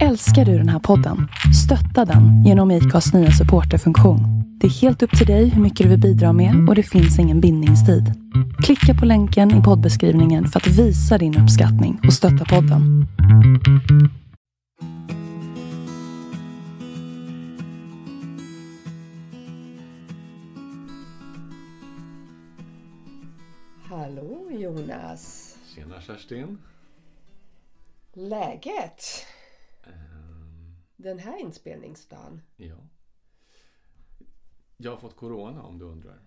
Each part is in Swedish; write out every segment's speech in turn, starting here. Älskar du den här podden? Stötta den genom IKAs nya supporterfunktion. Det är helt upp till dig hur mycket du vill bidra med och det finns ingen bindningstid. Klicka på länken i poddbeskrivningen för att visa din uppskattning och stötta podden. Hallå Jonas. Tjena Kerstin. Läget? Den här inspelningsdagen. Ja. Jag har fått corona om du undrar.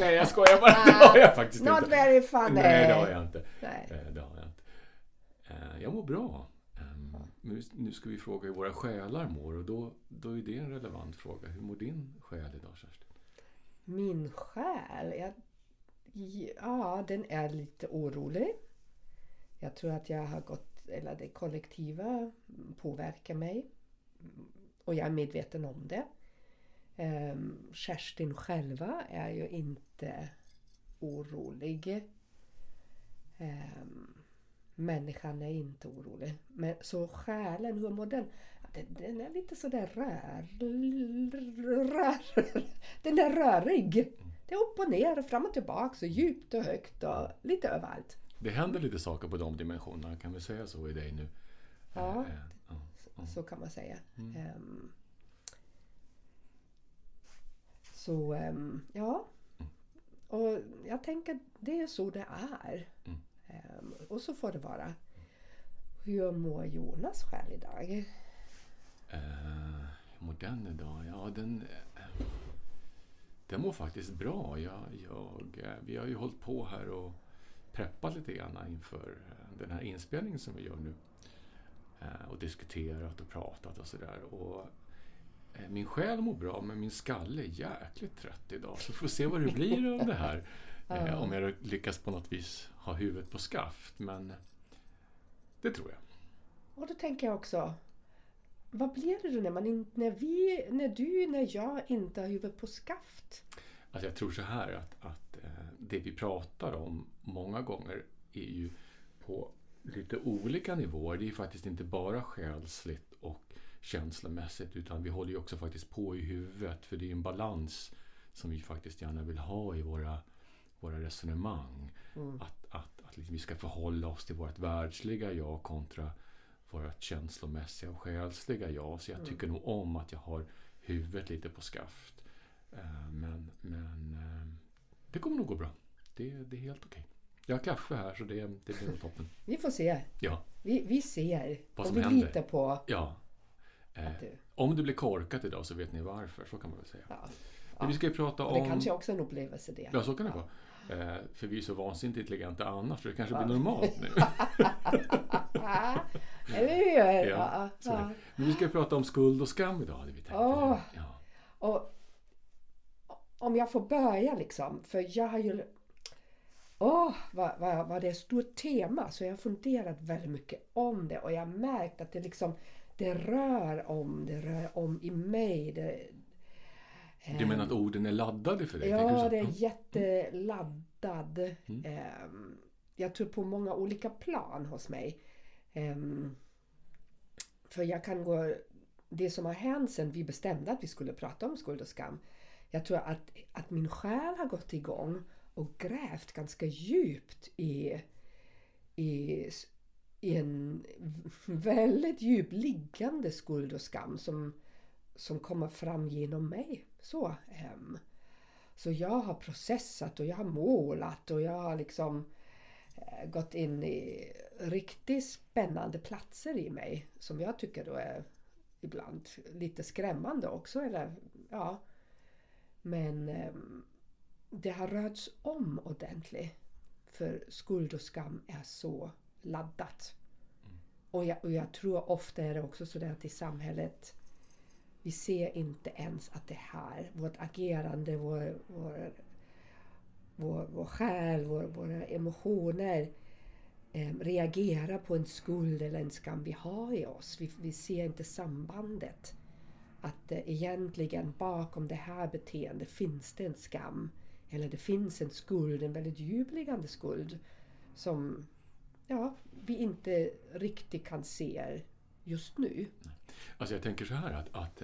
Nej, jag skojar bara. Det har jag faktiskt not inte. Not very funny. Nej, det har jag inte. Det har jag inte. Jag mår bra. Nu ska vi fråga hur våra själar mår. Och då är det en relevant fråga. Hur mår din själ idag, Kerstin? Min själ? Ja, den är lite orolig. Jag tror att jag har gått, eller det kollektiva påverkar mig. Och jag är medveten om det. Kerstin själva är ju inte orolig. Människan är inte orolig. Men så själen, hur mår den? Den är lite sådär den är rörig. Det är upp och ner och fram och tillbaka, så djupt och högt och lite överallt. Det händer lite saker på de dimensionerna, kan vi säga så i dig nu? Ja, så kan man säga. Ja. Och jag tänker, det är så det är. Och så får det vara. Hur mår Jonas själv idag? Hur mår den idag? Ja, den mår faktiskt bra. Vi har ju hållit på här och preppat lite grann inför den här inspelningen som vi gör nu. Och diskuterat och pratat och sådär. Min själ mår bra, men min skalle är jäkligt trött idag. Så får se vad det blir om det här. Om jag lyckas på något vis ha huvudet på skaft. Men det tror jag. Och då tänker jag också. Vad blir det då när jag inte har huvudet på skaft? Alltså jag tror så här att det vi pratar om många gånger är ju på lite olika nivåer. Det är faktiskt inte bara själsligt och känslomässigt, utan vi håller ju också faktiskt på i huvudet, för det är en balans som vi faktiskt gärna vill ha i våra resonemang. Att vi ska förhålla oss till vårt världsliga jag kontra vårt känslomässiga och själsliga jag. Så jag tycker nog om att jag har huvudet lite på skaft. Men det kommer nog gå bra. Det är helt okej. Jag har kaffe här, så det blir toppen. Vi får se. Ja. Vi ser vad som händer. Litar på. Ja. Om det blir korkat idag så vet ni varför, så kan man väl säga. Ja. Men vi ska ju prata om... Det kanske också är en upplevelse det. Ja, så kan det vara. För vi är så vansinnigt intelligenta annars, så det kanske blir normalt nu. Eller hur? Ja. Men vi ska ju prata om skuld och skam idag, hade vi tänkt. Ja. Och om jag får börja liksom, för jag har ju... vad det är ett stort tema, så jag har funderat väldigt mycket om det och jag har märkt att det liksom... Det rör om i mig. Du menar att orden är laddade för dig? Ja, det är jätteladdad. Jag tror på många olika plan hos mig. För jag kan gå... Det som har hänt sen vi bestämde att vi skulle prata om skuld och skam. Jag tror att min själ har gått igång och grävt ganska djupt i en väldigt djupliggande skuld och skam som kommer fram genom mig. Så jag har processat och jag har målat och jag har liksom gått in i riktigt spännande platser i mig som jag tycker då är ibland lite skrämmande också. Men det har rörts om ordentligt, för skuld och skam är så laddat. Och jag tror ofta är det också så att i samhället vi ser inte ens att det här, vårt agerande, vår själ, våra emotioner reagerar på en skuld eller en skam vi har i oss. Vi ser inte sambandet, att egentligen bakom det här beteendet finns det en skam, eller det finns en skuld, en väldigt djupliggande skuld som vi inte riktigt kan se just nu? Alltså jag tänker så här att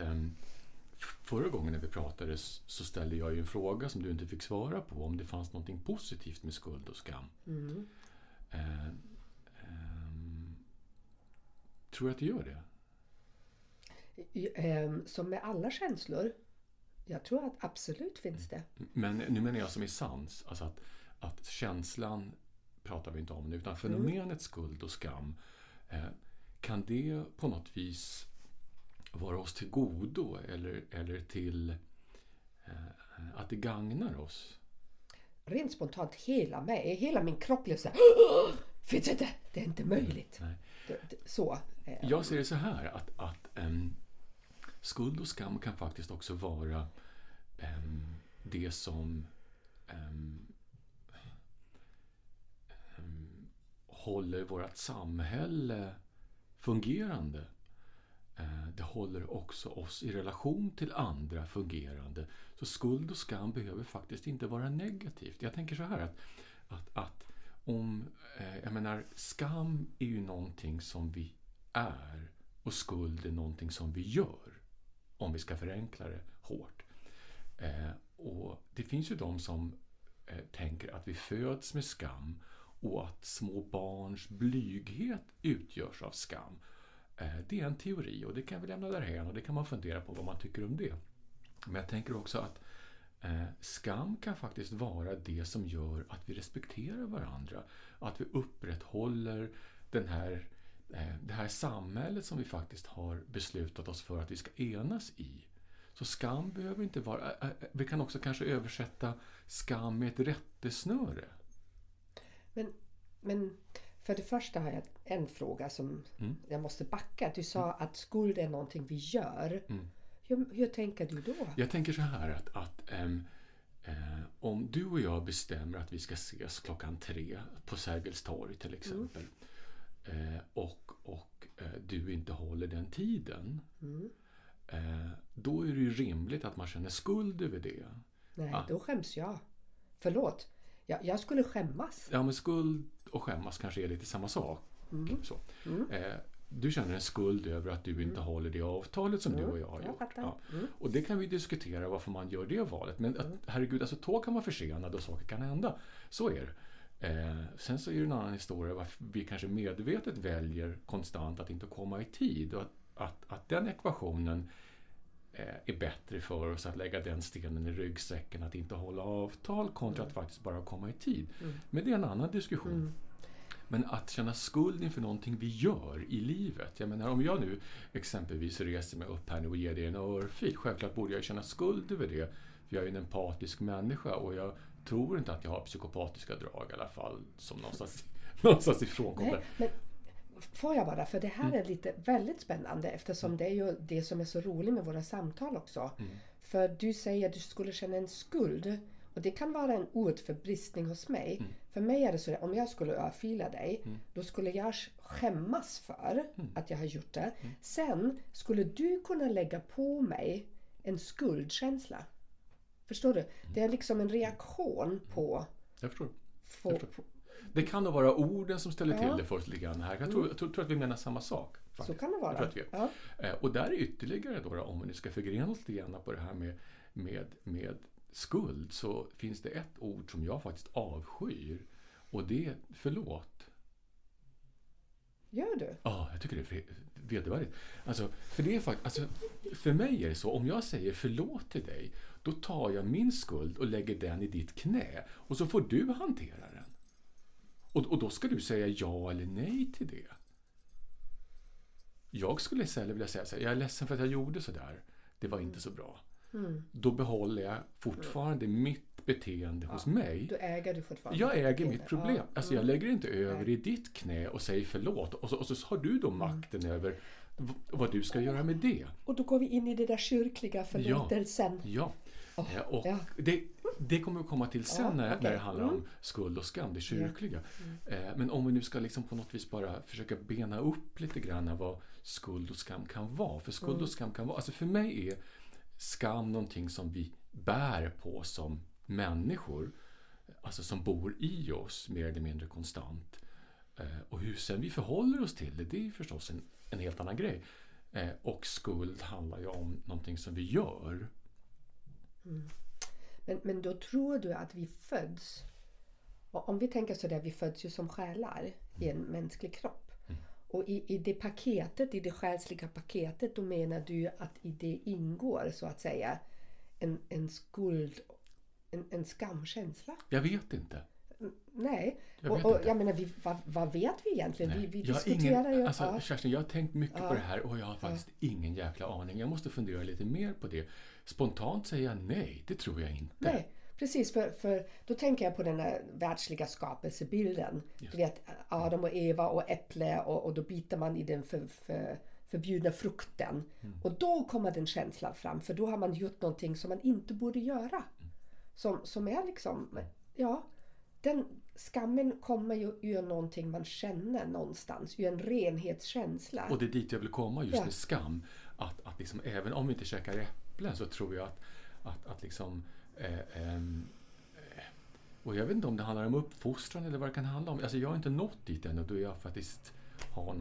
förra gången när vi pratade så ställde jag ju en fråga som du inte fick svara på, om det fanns något positivt med skuld och skam. Mm. Tror jag att det gör det? Som med alla känslor. Jag tror att absolut finns det. Men nu menar jag som i sans. Alltså att känslan pratar vi inte om nu, utan fenomenet skuld och skam. Kan det på något vis vara oss till godo eller till att det gagnar oss? Rent spontant hela min kropp blev så här, finns det? Det är inte möjligt. Så. Jag ser det så här att skuld och skam kan faktiskt också vara det som håller vårt samhälle fungerande. Det håller också oss i relation till andra fungerande. Så skuld och skam behöver faktiskt inte vara negativt. Jag tänker så här att om, jag menar, skam är ju någonting som vi är och skuld är någonting som vi gör, om vi ska förenkla det hårt. Och det finns ju de som tänker att vi föds med skam och att små barns blyghet utgörs av skam. Det är en teori och det kan vi lämna därhen och det kan man fundera på vad man tycker om det. Men jag tänker också att skam kan faktiskt vara det som gör att vi respekterar varandra. Att vi upprätthåller det här samhället som vi faktiskt har beslutat oss för att vi ska enas i. Så skam behöver inte vara... Vi kan också kanske översätta skam med ett rättesnöre. Men för det första har jag en fråga som jag måste backa. Du sa att skuld är någonting vi gör. Mm. Hur tänker du då? Jag tänker så här att om du och jag bestämmer att vi ska ses 3:00 på Särgelstorg till exempel och du inte håller den tiden då är det ju rimligt att man känner skuld över det. Nej, då skäms jag. Förlåt. Jag skulle skämmas. Ja, men skuld och skämmas kanske är lite samma sak. Så. Du känner en skuld över att du inte håller det avtalet som du och jag har gjort. Ja. Och det kan vi diskutera varför man gör det valet. Men att, herregud, alltså tåg kan vara försenade och saker kan hända. Så är det. Sen så är det en annan historia varför vi kanske medvetet väljer konstant att inte komma i tid. Och att den ekvationen är bättre för oss att lägga den stenen i ryggsäcken, att inte hålla avtal kontra att faktiskt bara komma i tid. Men det är en annan diskussion. Men att känna skuld inför någonting vi gör i livet. Jag menar, om jag nu exempelvis reser mig upp här nu och ger dig en örfil, självklart borde jag känna skuld över det, för jag är en empatisk människa och jag tror inte att jag har psykopatiska drag i alla fall, som någonstans ifrån kommer. Får jag bara, för det här är lite väldigt spännande, eftersom det är ju det som är så roligt med våra samtal också. För du säger att du skulle känna en skuld, och det kan vara en ordförbristning hos mig. För mig är det så att om jag skulle örfila dig, då skulle jag skämmas för att jag har gjort det. Sen skulle du kunna lägga på mig en skuldkänsla. Förstår du? Det är liksom en reaktion på... Jag förstår. Det kan nog vara orden som ställer till det först lite grann här. Jag tror att vi menar samma sak. Faktiskt. Så kan det vara. Och där är ytterligare då, om vi ska förgrena oss lite grann på det här med skuld, så finns det ett ord som jag faktiskt avskyr, och det är förlåt. Gör du? Ja, jag tycker det är vedervärdigt. Alltså, för mig är det så, om jag säger förlåt till dig, då tar jag min skuld och lägger den i ditt knä, och så får du hantera den. Och då ska du säga ja eller nej till det. Jag skulle istället vilja säga så här: jag är ledsen för att jag gjorde så där. Det var inte så bra. Då behåller jag fortfarande mitt beteende hos mig. Du äger du fortfarande. Jag äger mitt problem. Alltså jag lägger inte över i ditt knä och säger förlåt. Och så har du då makten över vad du ska göra med det. Och då går vi in i det där kyrkliga förlåtelsen. Ja. Och det kommer vi komma till sen när det handlar om skuld och skam, det kyrkliga. Men om vi nu ska liksom på något vis bara försöka bena upp lite grann vad skuld och skam kan vara. För skuld och skam kan vara, alltså för mig är skam någonting som vi bär på som människor. Alltså som bor i oss mer eller mindre konstant. Och hur sen vi förhåller oss till det är förstås en en helt annan grej. Och skuld handlar ju om någonting som vi gör. Mm. Men då tror du att vi föds, och om vi tänker så där, vi föds ju som själar i en mänsklig kropp. Mm. Och i det paketet, i det själsliga paketet, då menar du att i det ingår så att säga en skuld, en skamkänsla? Jag vet inte. Nej, och jag menar, vad vet vi egentligen? Vi diskuterar ju. Alltså, ja. Kerstin, jag har tänkt mycket på det här och jag har faktiskt ingen jäkla aning. Jag måste fundera lite mer på det. Spontant säger jag nej, det tror jag inte. Nej, precis, för då tänker jag på den här världsliga skapelsebilden. Just. Du vet, Adam och Eva och äpple och då biter man i den förbjudna frukten. Mm. Och då kommer den känslan fram, för då har man gjort någonting som man inte borde göra. Som är liksom, ja... Den skammen kommer ju ur någonting man känner någonstans, ur en renhetskänsla. Och det är dit jag vill komma just med skam. Att liksom, även om vi inte käkar äpplen så tror jag att liksom... och jag vet inte om det handlar om uppfostran eller vad det kan handla om. Alltså jag har inte nått dit än och då jag faktiskt har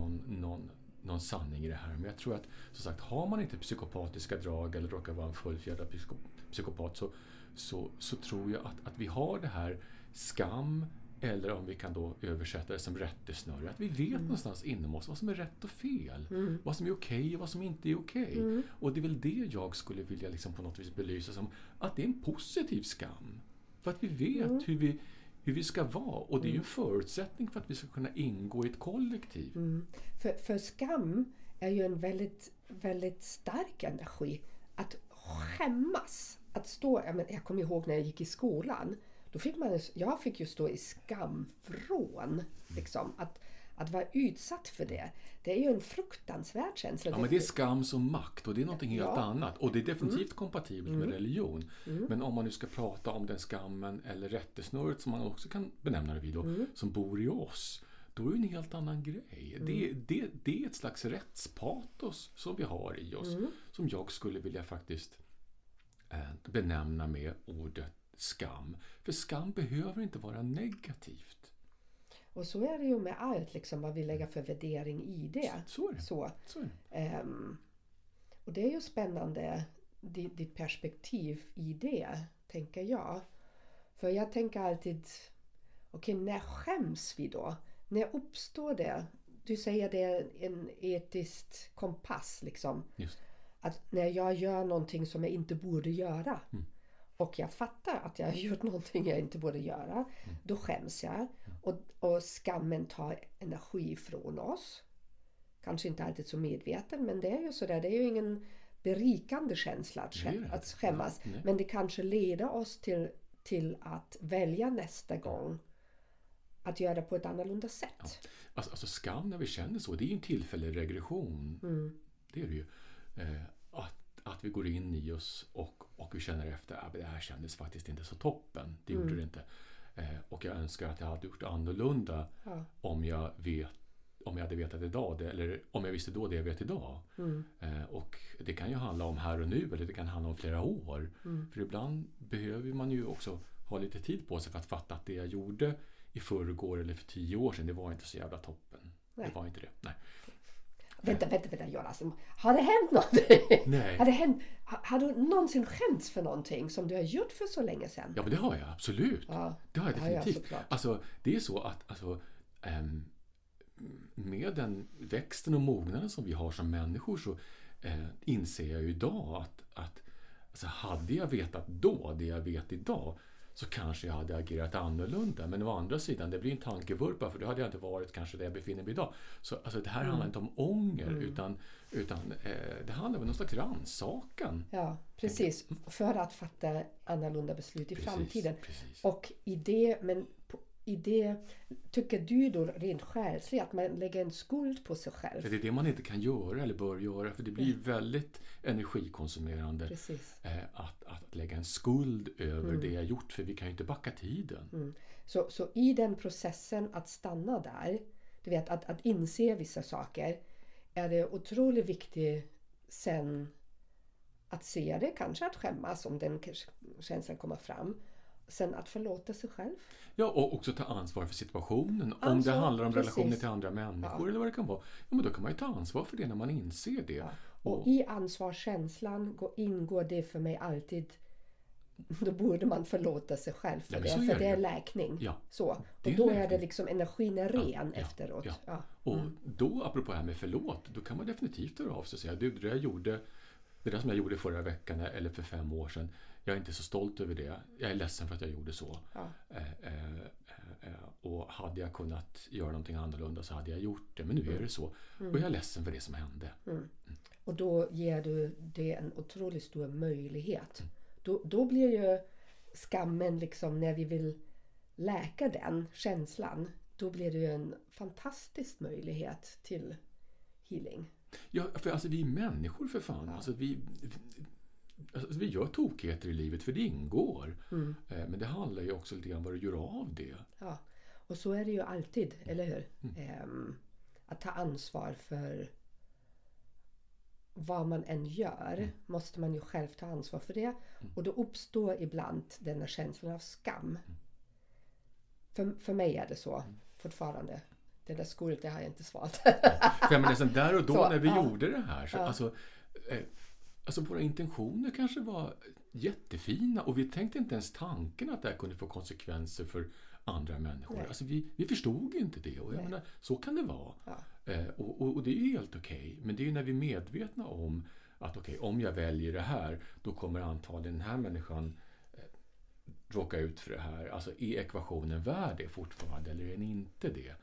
någon sanning i det här. Men jag tror att, som sagt, har man inte psykopatiska drag eller råkar vara en fullfjädrad psykopat så tror jag att vi har det här skam, eller om vi kan då översätta det som rättesnöre, att vi vet någonstans inom oss vad som är rätt och fel, vad som är okej och vad som inte är okej. Och det är väl det jag skulle vilja liksom på något vis belysa som att det är en positiv skam, för att vi vet hur vi ska vara, och det är ju en förutsättning för att vi ska kunna ingå i ett kollektiv. För skam är ju en väldigt, väldigt stark energi att skämmas, att stå, jag kommer ihåg när jag gick i skolan. Då fick jag fick ju stå i skamvrån, liksom, att vara utsatt för det. Det är ju en fruktansvärd känsla. Ja, men det är skam som makt, och det är någonting helt annat. Och det är definitivt kompatibelt med religion. Men om man nu ska prata om den skammen eller rättesnöret, som man också kan benämna det vid då, som bor i oss, då är det en helt annan grej. Det är ett slags rättspatos som vi har i oss, som jag skulle vilja faktiskt benämna med ordet skam. För skam behöver inte vara negativt. Och så är det ju med allt, liksom, vad vi lägger för värdering i det. Så är det. Så är det. Och det är ju spännande, ditt perspektiv i det, tänker jag. För jag tänker alltid, okej, när skäms vi då? När uppstår det? Du säger det är en etisk kompass, liksom. Just. Att när jag gör någonting som jag inte borde göra, och jag fattar att jag har gjort någonting jag inte borde göra, då skäms jag. Och skammen tar energi från oss. Kanske inte alltid så medveten, men det är ju sådär. Det är ju ingen berikande känsla att skämmas. Nej. Men det kanske leder oss till att välja nästa gång att göra på ett annorlunda sätt. Ja. Alltså skam när vi känner så, det är ju en tillfällig regression. Det är det ju. Att vi går in i oss och vi känner efter att det här kändes faktiskt inte så toppen. Det gjorde det inte. Och jag önskar att jag hade gjort annorlunda om jag hade vetat idag det, eller om jag visste då det jag vet idag. Och det kan ju handla om här och nu, eller det kan handla om flera år. För ibland behöver man ju också ha lite tid på sig för att fatta att det jag gjorde i förrgår eller för 10 år sedan, det var inte så jävla toppen. Nej. Det var inte det. Nej. Vänta, Jonas. Har det hänt någonting? Nej. Har du någonsin skämts för någonting som du har gjort för så länge sedan? Ja, men det har jag absolut. Ja. Det har jag definitivt. Ja, alltså, det är så att med den växten och mognaden som vi har som människor så inser jag ju idag att alltså, hade jag vetat då det jag vet idag så kanske jag hade agerat annorlunda. Men å andra sidan, det blir en tankevurpa, för det hade jag inte varit kanske där jag befinner mig idag. Så alltså, det här handlar inte om ånger, utan det handlar om någon slags rannsakan. Ja, precis. För att fatta annorlunda beslut i framtiden. Precis. Och i det tycker du då rent själsligt att man lägger en skuld på sig själv. Det är det man inte kan göra eller bör göra, för det blir väldigt energikonsumerande. Precis. Att lägga en skuld över det jag gjort, för vi kan ju inte backa tiden. Så i den processen att stanna där, du vet, att inse vissa saker, är det otroligt viktigt sen att se det, kanske att skämmas om den känslan kommer fram. sen att förlåta sig själv. Ja, och också ta ansvar för situationen. Alltså, om det handlar om relationer till andra människor eller vad det kan vara. Ja, men då kan man ju ta ansvar för det när man inser det. Ja. Och i ansvarskänslan ingår det för mig alltid. Då borde man förlåta sig själv för det. För det är läkning. Ja, så. Och då är det liksom energin är ren efteråt. Ja. Ja. Och då, apropå det här med förlåt, då kan man definitivt ta av sig och säga det där som jag gjorde förra veckan eller för 5 år sedan, jag är inte så stolt över det. Jag är ledsen för att jag gjorde så. Ja. Och hade jag kunnat göra någonting annorlunda så hade jag gjort det. Men nu är det så. Och jag är ledsen för det som hände. Och då ger du det en otroligt stor möjlighet. Då blir ju skammen liksom, när vi vill läka den känslan, då blir det ju en fantastisk möjlighet till healing. Ja, för alltså vi är människor för fan. Ja. Alltså, vi gör tokigheter i livet för det ingår. Men det handlar ju också lite grann vad du gör av det. Ja, och så är det ju alltid, eller hur? Att ta ansvar för vad man än gör måste man ju själv ta ansvar för det. Och då uppstår ibland denna känslan av skam. För mig är det så fortfarande. Det där skuldet, det har jag inte svarat. Ja, men liksom där och då så, när vi gjorde det här. Så, alltså våra intentioner kanske var jättefina och vi tänkte inte ens tanken att det här kunde få konsekvenser för andra människor. Alltså, vi förstod inte det och jag menar, så kan det vara. Ja. Och det är ju helt okej. Men det är ju när vi är medvetna om att om jag väljer det här då kommer antagligen den här människan råka ut för det här. Alltså är ekvationen värd det fortfarande eller är den inte det?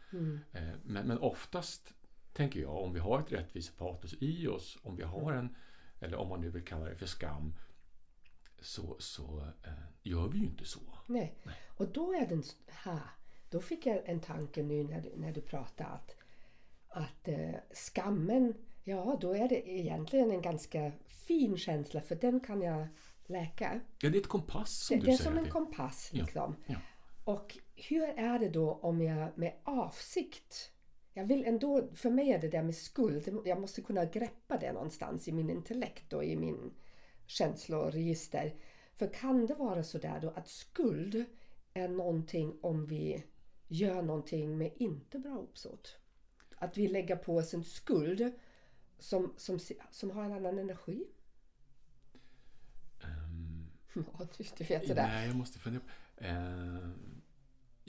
Men oftast tänker jag om vi har ett rättvisepatos i oss, om vi har en, eller om man nu vill kalla det för skam, så gör vi ju inte så. Nej. Och då är den här, då fick jag en tanke nu när du pratade att skammen, då är det egentligen en ganska fin känsla för den kan jag läka. Ja, det är ett kompass som du säger. Det är som en kompass liksom. Ja. Och hur är det då om jag med avsikt, jag vill ändå, för mig är det där med skuld, jag måste kunna greppa det någonstans i min intellekt och i min känsloregister. För kan det vara så där då att skuld är någonting om vi gör någonting med inte bra uppsåt? Att vi lägger på oss en skuld som har en annan energi? Du vet det där. Nej, jag måste fundera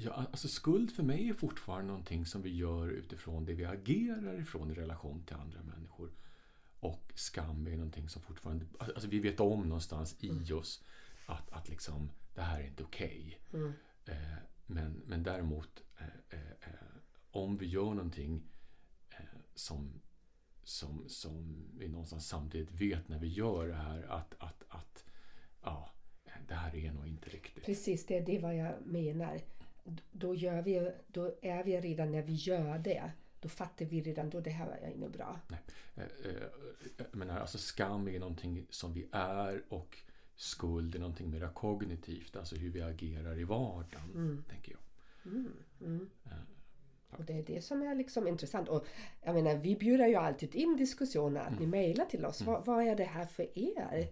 på. Alltså skuld för mig är fortfarande någonting som vi gör utifrån det vi agerar ifrån i relation till andra människor. Och skam är någonting som fortfarande, alltså vi vet om någonstans i oss att liksom, det här är inte okej. Men däremot om vi gör någonting som vi någonstans samtidigt vet när vi gör det här att det här är nog inte riktigt. Precis, det är vad jag menar. Då är vi redan när vi gör det. Då fattar vi redan då det här är inte bra. Nej. Men alltså skam är någonting som vi är och skuld är någonting mer kognitivt. Alltså hur vi agerar i vardagen, tänker jag. Och det är det som är liksom intressant. Och jag menar, vi bjuder ju alltid in diskussioner att ni mejlar till oss. Vad är det här för er?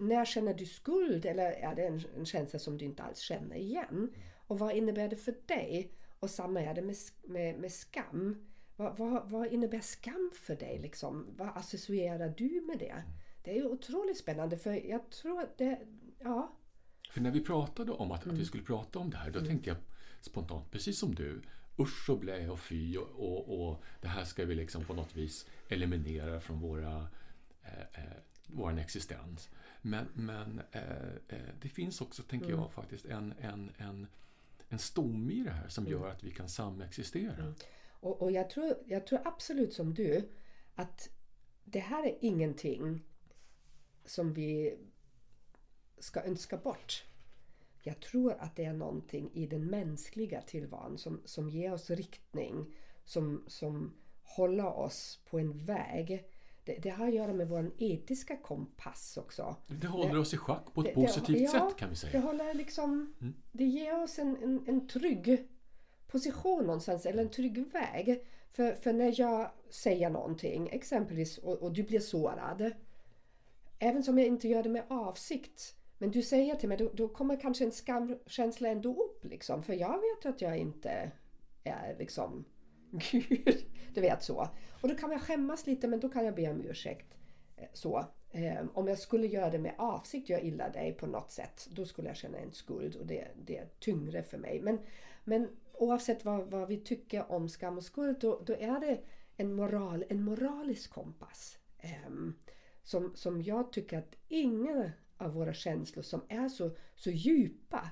När känner du skuld? Eller är det en känsla som du inte alls känner igen? Och vad innebär det för dig? Och samma är det med skam. Vad innebär skam för dig? Liksom? Vad associerar du med det? Det är ju otroligt spännande. För jag tror att det... Ja. För när vi pratade om att vi skulle prata om det här, då tänkte jag spontant, precis som du, usch och blä och fy och det här ska vi liksom på något vis eliminera från vår existens. Men det finns också, tänker jag, faktiskt en stomme i det här som gör att vi kan samexistera. Och jag tror absolut som du att det här är ingenting som vi ska önska bort. Jag tror att det är någonting i den mänskliga tillvaron som ger oss riktning, som håller oss på en väg. Det har att göra med vår etiska kompass också. Det håller oss i schack på ett positivt sätt, kan vi säga. Det håller liksom, det ger oss en trygg position någonstans, eller en trygg väg. För när jag säger någonting, exempelvis, och du blir sårad, även som jag inte gör det med avsikt, Men du säger till mig, då kommer kanske en skamkänsla ändå upp liksom, för jag vet att jag inte är liksom Gud, du vet så. Och då kan jag skämmas lite, men då kan jag be om ursäkt. Så, om jag skulle göra det med avsikt, jag illa dig på något sätt, då skulle jag känna en skuld, och det är tyngre för mig. Men oavsett vad vi tycker om skam och skuld, då är det en moralisk kompass. Som jag tycker att ingen av våra känslor som är så djupa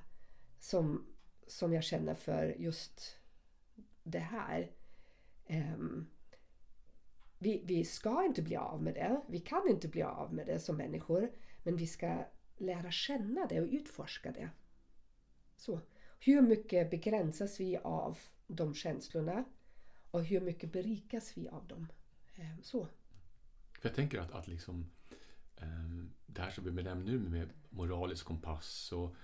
som jag känner för just det här. Vi ska inte bli av med det. Vi kan inte bli av med det som människor. Men vi ska lära känna det och utforska det. Så. Hur mycket begränsas vi av de känslorna? Och hur mycket berikas vi av dem? Så. För jag tänker att liksom, det här som vi benämner nu med moralisk kompass och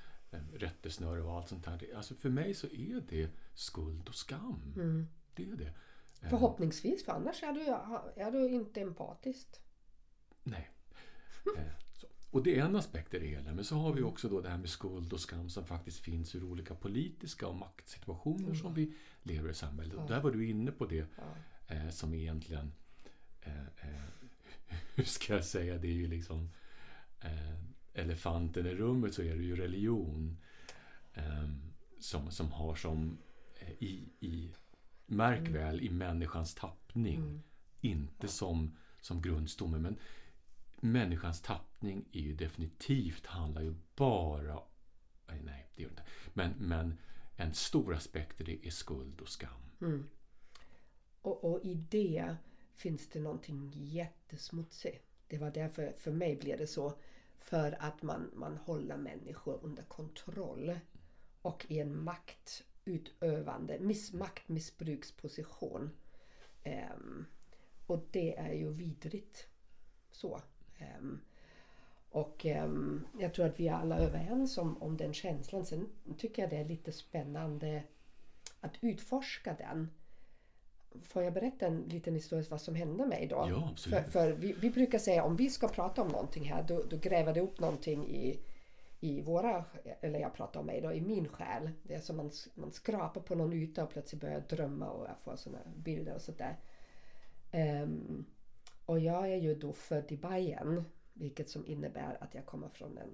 rättesnöre och allt sånt här. Alltså för mig så är det skuld och skam. Mm. Det är det. Förhoppningsvis, för annars är du inte empatiskt. Nej. Så. Och det är en aspekt i det hela. Men så har vi också då det här med skuld och skam som faktiskt finns ur olika politiska och maktsituationer som vi lever i samhället. Och där var du inne på det som egentligen... hur ska jag säga? Det är ju liksom... elefanten i rummet, så är det ju religion som har som märk väl i människans tappning, inte som grundstomme, men människans tappning är ju definitivt, handlar ju bara, nej det gör det inte, men en stor aspekt i det är skuld och skam. Mm. Och i det finns det någonting jättesmutsigt. Det var därför för mig blev det så, för att man håller människor under kontroll och i en maktutövande, missbruksposition. Och det är ju vidrigt. Så. Jag tror att vi är alla överens om den känslan. Sen tycker jag det är lite spännande att utforska den. Får jag berätta en liten historia vad som hände mig då? Ja, absolut. För vi brukar säga, om vi ska prata om någonting här, då gräver det upp någonting i våra, eller jag pratar om mig då, i min själ. Det är som man skrapar på någon yta och plötsligt börjar drömma, och jag får sådana bilder och sådär. Och jag är ju då född i Bayern, vilket som innebär att jag kommer från en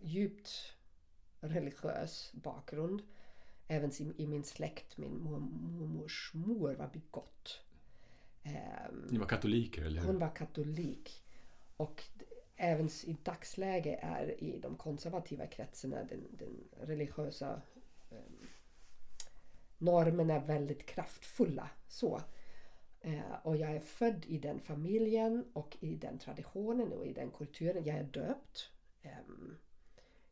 djupt religiös bakgrund. Även i min släkt, min mormors mor var bigott. Ni var katoliker, eller hur? Hon var katolik. Och även i dagsläge är i de konservativa kretsarna den religiösa normerna väldigt kraftfulla. Så. Och jag är född i den familjen och i den traditionen och i den kulturen. Jag är döpt.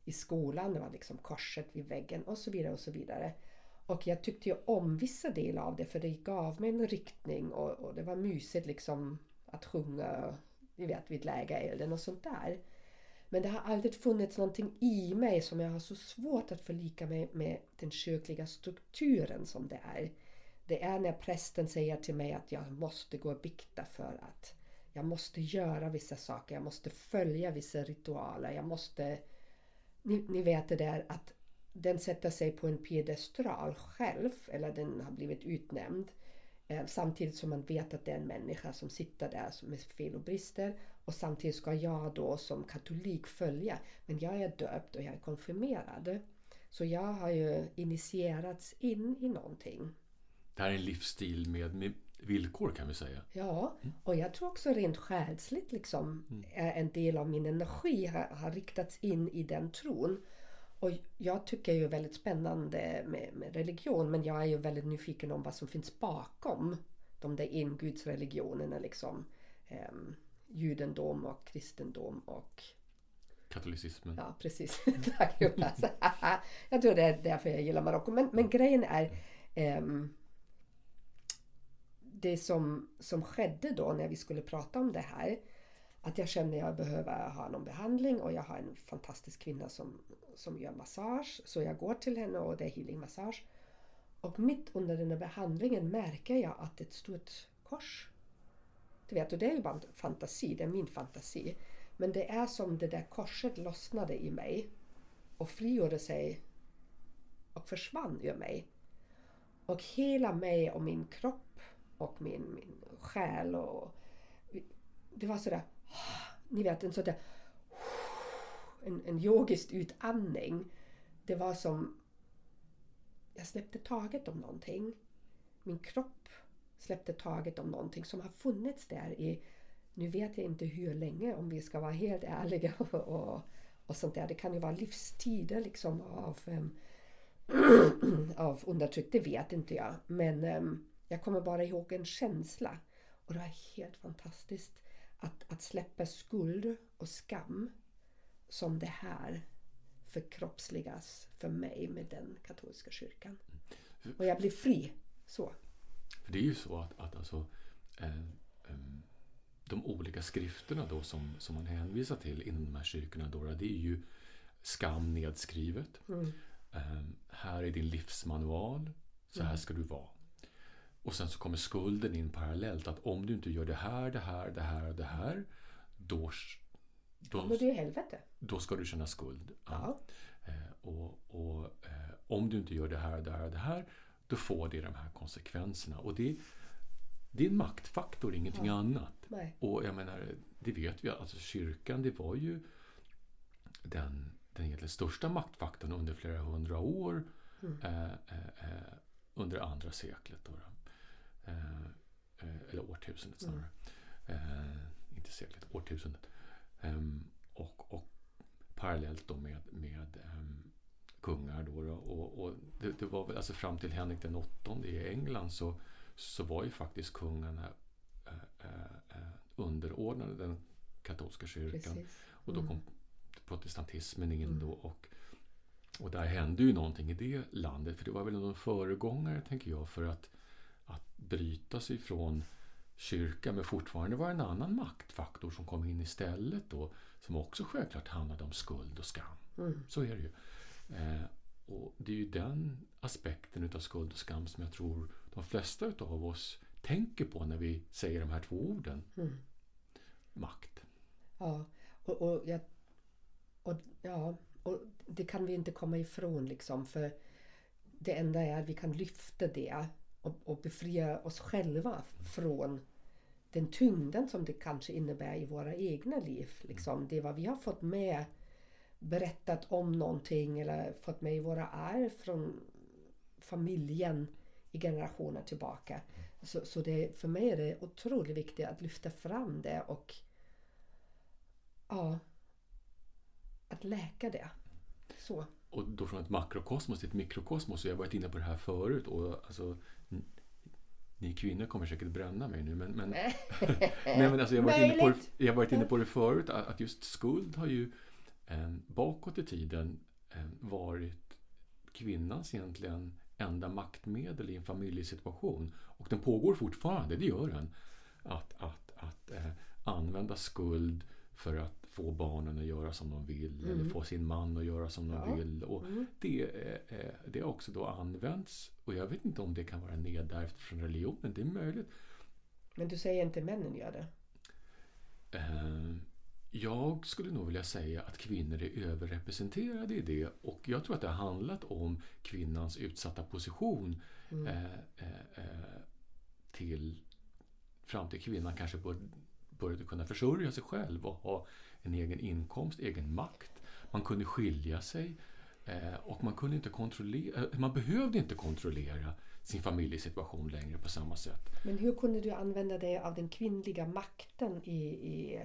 I skolan, det var liksom korset vid väggen och så vidare och så vidare. Och jag tyckte ju om vissa delar av det, för det gav mig en riktning, och det var mysigt liksom att sjunga, vi vet, vid lägerelden och sånt där. Men det har alltid funnits någonting i mig som jag har så svårt att förlika mig med den kyrkliga strukturen som det är. Det är när prästen säger till mig att jag måste gå och bikta, för att jag måste göra vissa saker, jag måste följa vissa ritualer, jag måste... Ni vet det där att den sätter sig på en piedestral själv, eller den har blivit utnämnd, samtidigt som man vet att det är en människa som sitter där med fel och brister, och samtidigt ska jag då som katolik följa, men jag är döpt och jag är konfirmerad, så jag har ju initierats in i någonting. Det här är en livsstil med villkor, kan vi säga. Ja, och jag tror också rent själsligt liksom, en del av min energi har riktats in i den tron. Och jag tycker ju väldigt spännande med religion, men jag är ju väldigt nyfiken om vad som finns bakom de där ingudsreligionerna liksom, judendom och kristendom och katolicismen. Ja, precis. Tack Jonas. Jag tror det är därför jag gillar Marocko, men grejen är det som skedde då när vi skulle prata om det här, att jag kände att jag behöver ha någon behandling, och jag har en fantastisk kvinna som gör massage, så jag går till henne, och det är healing massage. Och mitt under den här behandlingen märker jag att ett stort kors, du vet, och det är ju bara fantasi, det är min fantasi, Men det är som det där korset lossnade i mig och frigjorde sig och försvann ur mig. Och hela mig och min kropp och min själ. Och det var sådär, ni vet, en sådär en yogisk utandning. Det var som jag släppte taget om någonting. Min kropp släppte taget om någonting som har funnits där i, nu vet jag inte hur länge, om vi ska vara helt ärliga och sånt där. Det kan ju vara livstider liksom av undertryck, det vet inte jag. Men jag kommer bara ihåg en känsla. Och det var helt fantastiskt att släppa skuld och skam som det här förkroppsligas för mig med den katolska kyrkan. Och jag blir fri. Så. För det är ju så att alltså, de olika skrifterna då som man hänvisar till inom de här kyrkorna då, det är ju skam nedskrivet. Mm. Här är din livsmanual, så här ska du vara. Och sen så kommer skulden in parallellt, att om du inte gör det här, då kommer du i helvete. Då ska du känna skuld. Ja. Och om du inte gör det här, då får det de här konsekvenserna. Och det är en maktfaktor, ingenting annat. Nej. Och jag menar, det vet vi, alltså kyrkan, det var ju den egentligen största maktfaktorn under flera hundra år under andra seklet då. Eller årtusendet snarare. Inte seklet, årtusendet. Och parallellt då med kungar då och det var väl, alltså fram till Henrik den åttonde i England så var ju faktiskt kungarna underordnade den katolska kyrkan. Precis. Och då kom protestantismen in då och där hände ju någonting i det landet, för det var väl någon föregångare, tänker jag, för att bryta sig från kyrka, men fortfarande var en annan maktfaktor som kom in istället då, som också självklart handlade om skuld och skam. Så är det ju. Och det är ju den aspekten utav skuld och skam som jag tror de flesta utav oss tänker på när vi säger de här två orden. Makt. Ja, och det kan vi inte komma ifrån liksom, för det enda är att vi kan lyfta det och befria oss själva från den tyngden som det kanske innebär i våra egna liv liksom. Det är vad vi har fått med, berättat om någonting eller fått med i våra arv från familjen i generationer tillbaka. Så det, för mig är det otroligt viktigt att lyfta fram det och att läka det. Så. Och då från ett makrokosmos till ett mikrokosmos, och jag har varit inne på det här förut, och alltså ni kvinnor kommer säkert bränna mig nu, men men alltså jag har varit inne på det förut, att just skuld har ju bakåt i tiden varit kvinnans egentligen enda maktmedel i en familjesituation, och den pågår fortfarande, det gör den, att använda skuld för att få barnen att göra som de vill eller få sin man att göra som de vill, och det också då används, och jag vet inte om det kan vara nedärvt från religionen, det är möjligt. Men du säger inte männen gör det? Jag skulle nog vilja säga att kvinnor är överrepresenterade i det, och jag tror att det har handlat om kvinnans utsatta position fram till kvinnan kanske började kunna försörja sig själv och ha en egen inkomst, egen makt. Man kunde skilja sig och man kunde inte kontrollera, man behövde inte kontrollera sin familjesituation längre på samma sätt. Men hur kunde du använda dig av den kvinnliga makten i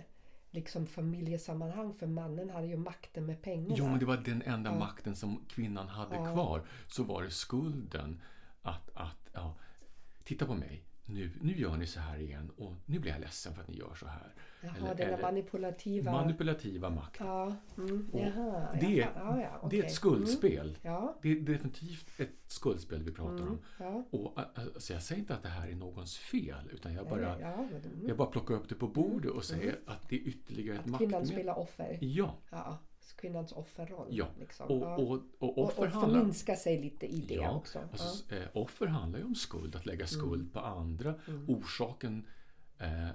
liksom familjesammanhang, för mannen hade ju makten med pengarna. Jo, men det var den enda makten som kvinnan hade kvar. Så var det skulden att titta på mig. Nu gör ni så här igen, och nu blir jag ledsen för att ni gör så här. Jaha, eller manipulativa makten. Ja. Det är ett skuldspel. Det är definitivt ett skuldspel vi pratar om. Ja. Och alltså, jag säger inte att det här är någons fel, utan jag bara plockar upp det på bordet och säger att det är ytterligare ett maktmedel. Kvinnan spelar offer. Ja. Kvinnans offerroll. Ja. Liksom. Och offer förminska sig lite i det också. Alltså, offer handlar ju om skuld, att lägga skuld på andra. Orsaken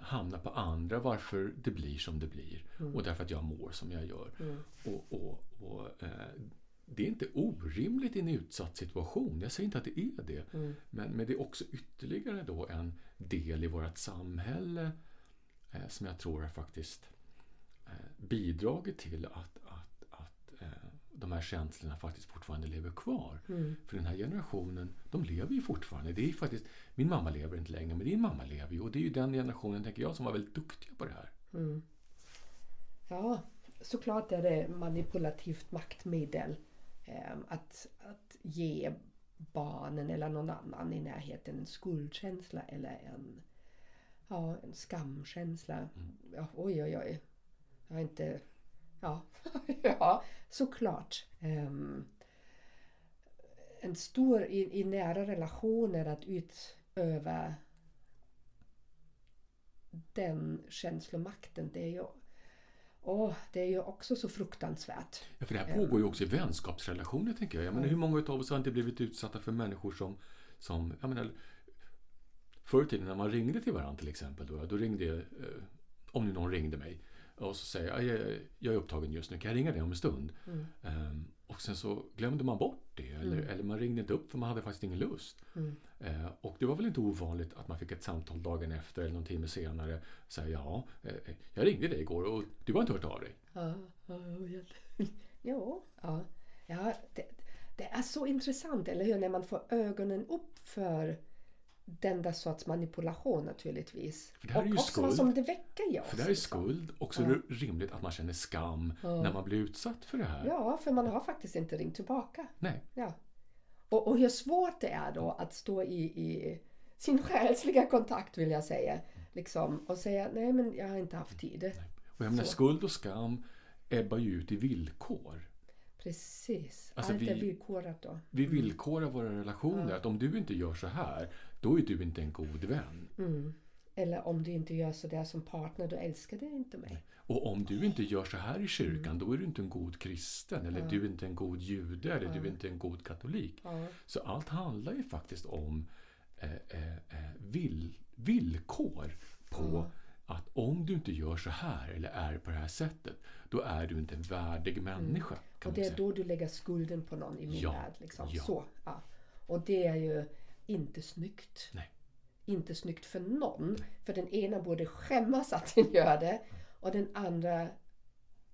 hamnar på andra varför det blir som det blir. Och därför att jag mår som jag gör. Det är inte orimligt i en utsatt situation. Jag säger inte att det är det. Men det är också ytterligare då en del i vårt samhälle som jag tror har faktiskt bidragit till att de här känslorna faktiskt fortfarande lever kvar. För den här generationen, de lever ju fortfarande. Det är faktiskt, min mamma lever inte längre, men din mamma lever ju. Och det är ju den generationen, tänker jag, som var väldigt duktiga på det här. Ja, såklart är det manipulativt maktmedel att ge barnen eller någon annan i närheten en skuldkänsla eller en skamkänsla. Ja, oj. Jag är inte... Ja, ja, såklart. En stor i nära relationer att utöva den känslomakten, det är ju... det är ju också så fruktansvärt. Ja, för det här pågår ju också i vänskapsrelationer, tänker jag. Men hur många av oss har inte blivit utsatta för människor som jag menar, förr i tiden när man ringde till varandra till exempel, då ringde jag, om nu någon ringde mig och så säger jag är upptagen just nu, kan jag ringa dig om en stund? Och sen så glömde man bort det eller man ringde inte upp för man hade faktiskt ingen lust. Och det var väl inte ovanligt att man fick ett samtal dagen efter eller någon timme senare och säga jag ringde dig igår och du har inte hört av dig. Ja, det är så intressant, eller hur, när man får ögonen upp för den där sorts manipulation naturligtvis. För det här är ju skuld. Vad som det väcker i oss. För det här är skuld. Och så är det rimligt att man känner skam när man blir utsatt för det här. Ja, för man har faktiskt inte ringt tillbaka. Nej. Ja. Och hur svårt det är då att stå i sin själsliga kontakt, vill jag säga. Liksom, och säga, nej men jag har inte haft tid. Och jag menar, skuld och skam ebbar ju ut i villkor. Precis. Alltså, allt är villkorat då. Vi villkorar våra relationer. Att om du inte gör så här, då är du inte en god vän. Eller om du inte gör så där som partner, då älskar du inte mig. Och om du inte gör så här i kyrkan, då är du inte en god kristen. Eller du är inte en god jude. Eller du är inte en god katolik. Så allt handlar ju faktiskt om villkor på att om du inte gör så här eller är på det här sättet, då är du inte en värdig människa. Och det är då du lägger skulden på någon i min värld. Liksom. Ja. Så, ja. Och det är ju inte snyggt. Nej. Inte snyggt för någon. Nej. För den ena borde skämmas att den gör det. Och den andra,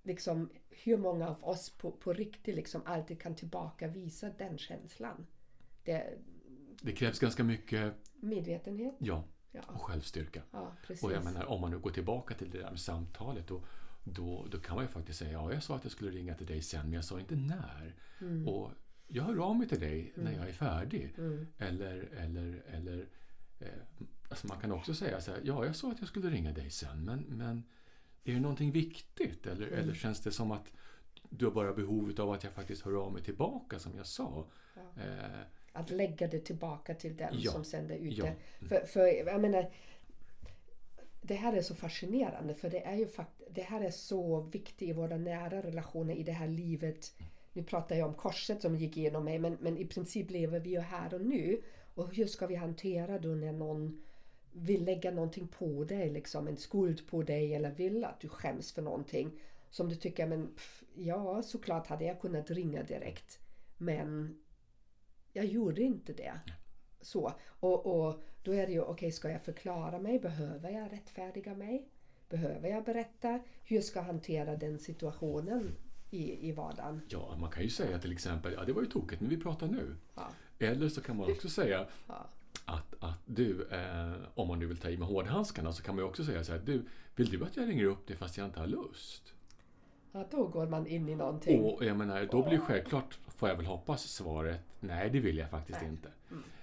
liksom, hur många av oss på riktigt liksom, alltid kan tillbakavisa den känslan. Det krävs ganska mycket medvetenhet. Ja. Och självstyrka. Ja, och jag menar, om man nu går tillbaka till det där med samtalet, då kan man ju faktiskt säga, jag sa att jag skulle ringa till dig sen, men jag sa inte när. Och jag hör av mig till dig när jag är färdig. Alltså man kan också säga så här, jag sa att jag skulle ringa dig sen, men är det någonting viktigt? Eller känns det som att du har bara behovet av att jag faktiskt hör av mig tillbaka som jag sa? Att lägga det tillbaka till den som sänder ut det. För jag menar, det här är så fascinerande, för det är ju det här är så viktigt i våra nära relationer i det här livet. Nu pratar jag om korset som gick igenom mig, men i princip lever vi ju här och nu. Och hur ska vi hantera då när någon vill lägga någonting på dig, liksom en skuld på dig, eller vill att du skäms för någonting som du tycker, såklart hade jag kunnat ringa direkt, men jag gjorde inte det. Så. Och då är det ju, okej, ska jag förklara mig? Behöver jag rättfärdiga mig? Behöver jag berätta? Hur ska jag hantera den situationen i vardagen? Ja, man kan ju säga till exempel, det var ju tokigt när vi pratar nu. Ja. Eller så kan man också säga att du, om man nu vill ta i med hårdhandskarna, så kan man ju också säga så här, vill du att jag ringer upp dig fast jag inte har lust? Ja, då går man in i någonting. Och jag menar, då blir självklart, får jag väl hoppas, svaret, nej det vill jag faktiskt inte.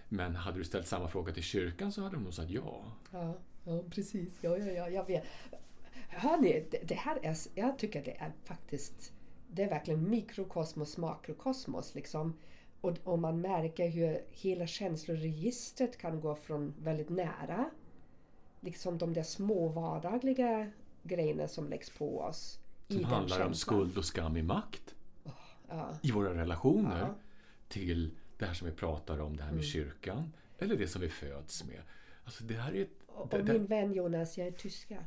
Men hade du ställt samma fråga till kyrkan så hade de nog sagt ja. Ja, precis. Ja, jag vet. Hörrni, det här är, jag tycker det är faktiskt, det är verkligen mikrokosmos, makrokosmos liksom. Och man märker hur hela känsloregistret kan gå från väldigt nära, liksom de där små vardagliga grejerna som läggs på oss. Som handlar om skuld och skam i makt i våra relationer till det här som vi pratar om, det här med kyrkan eller det som vi föds med. Alltså det här är ett Och min vän Jonas, jag är tyska.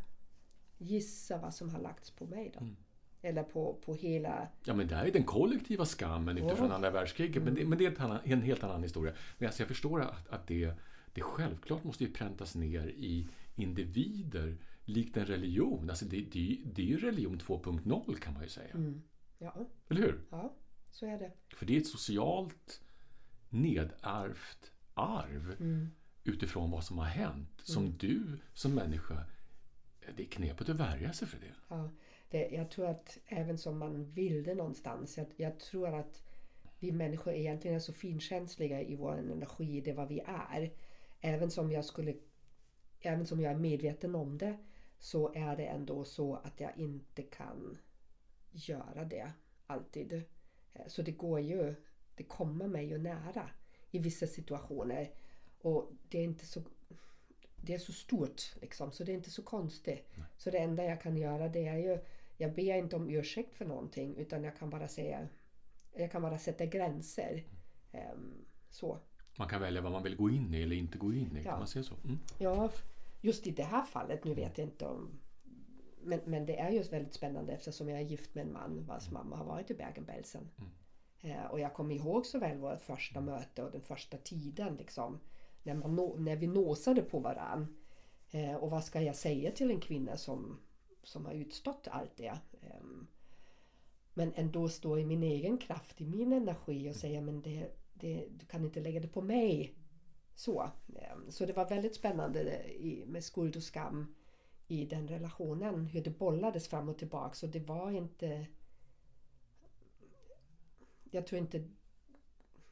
Gissa vad som har lagts på mig då. Mm. Eller på hela... Ja, men det här är den kollektiva skammen, inte från andra världskriget. Mm. Men det är en helt annan historia. Men alltså, jag förstår att det självklart måste ju präntas ner i individer likt en religion. Alltså det är ju religion 2.0 kan man ju säga. Mm. Ja. Eller hur? Ja, så är det. För det är ett socialt nedärvt arv utifrån vad som har hänt. Som du som människa, det är knepigt att värja sig för det. Ja. Jag tror att även som man vill det någonstans, jag tror att vi människor egentligen är så finkänsliga i vår energi, det vad vi är. Även som jag är medveten om det, så är det ändå så att jag inte kan göra det alltid. Så det kommer mig ju nära i vissa situationer. Och det är inte så... Det är så stort liksom, så det är inte så konstigt. Nej. Så det enda jag kan göra, det är ju... Jag ber inte om ursäkt för någonting, utan jag kan bara säga... Jag kan bara sätta gränser. Så. Man kan välja vad man vill gå in i eller inte gå in i, kan man säga så? Mm. Ja, just i det här fallet, nu vet jag inte om... Men det är ju väldigt spännande eftersom jag är gift med en man vars mamma har varit i Bergen-Belsen. Mm. Och jag kommer ihåg så väl vårt första möte och den första tiden liksom. När vi nåsade på varann. Och vad ska jag säga till en kvinna som har utstått allt det? Men ändå stå i min egen kraft, i min energi och säga, men du kan inte lägga det på mig. Så det var väldigt spännande med skuld och skam i den relationen. Hur det bollades fram och tillbaka. Så det var inte... Jag tror inte...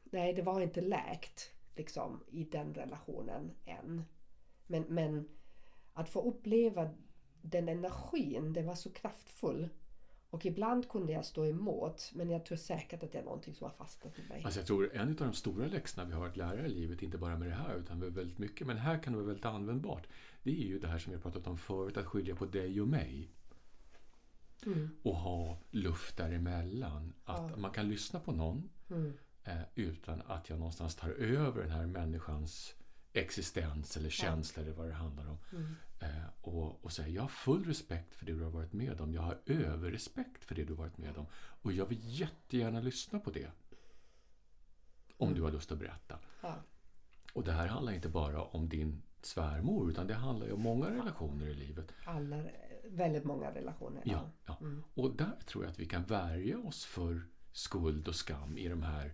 Nej, det var inte läkt. Liksom, i den relationen än. Men att få uppleva den energin, det var så kraftfull. Och ibland kunde jag stå emot, men jag tror säkert att det är någonting som har fastnat i mig. Alltså jag tror en av de stora läxorna vi har att lära i livet, inte bara med det här utan med väldigt mycket, men här kan det vara väldigt användbart. Det är ju det här som vi har pratat om förut, att skilja på dig och mig. Och ha luft däremellan. Att man kan lyssna på någon. Utan att jag någonstans tar över den här människans existens eller känsla eller vad det handlar om. Och säga, jag har full respekt för det du har varit med om. Jag har överrespekt för det du har varit med om. Och jag vill jättegärna lyssna på det. Om du har lust att berätta. Ja. Och det här handlar inte bara om din svärmor, utan det handlar ju om många relationer i livet. Väldigt många relationer. Ja. Mm. Och där tror jag att vi kan värja oss för skuld och skam i de här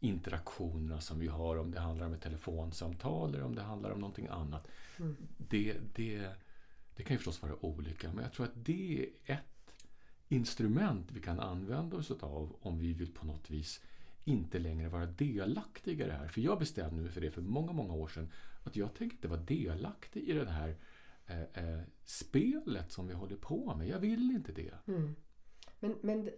interaktionerna som vi har, om det handlar om ett telefonsamtal eller om det handlar om någonting annat. Det kan ju förstås vara olika, men jag tror att det är ett instrument vi kan använda oss av om vi vill på något vis inte längre vara delaktiga i det här. För jag bestämde mig för det för många, många år sedan, att jag tänkte inte vara delaktig i det här spelet som vi håller på med. Jag vill inte det. Men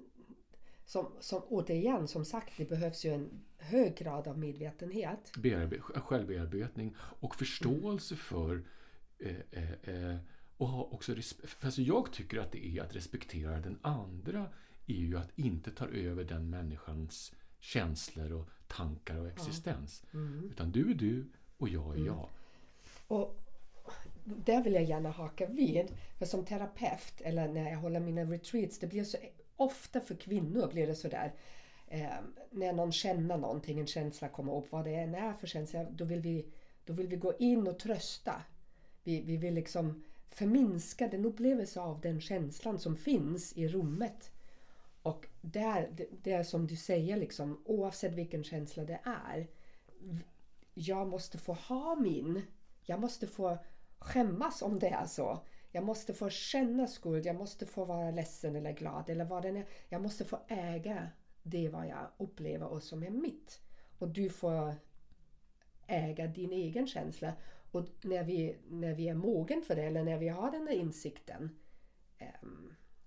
som återigen, som sagt, det behövs ju en hög grad av medvetenhet. Självbearbetning och förståelse för och ha också alltså jag tycker att det är att respektera den andra, är ju att inte ta över den människans känslor och tankar och existens. Utan du är du och jag är jag. Och där vill jag gärna haka vid, för som terapeut eller när jag håller mina retreats, det blir så ofta för kvinnor blir det sådär, när någon känner någonting, en känsla kommer upp, vad det än är för känsla, då vill vi gå in och trösta. Vi vill liksom förminska den upplevelse av den känslan som finns i rummet. Och det är som du säger liksom, oavsett vilken känsla det är, jag måste få skämmas om det är så. Jag måste få känna skuld, jag måste få vara ledsen eller glad eller vad den är. Jag måste få äga det vad jag upplever och som är mitt. Och du får äga din egen känsla. Och när vi är mogen för det, eller när vi har den där insikten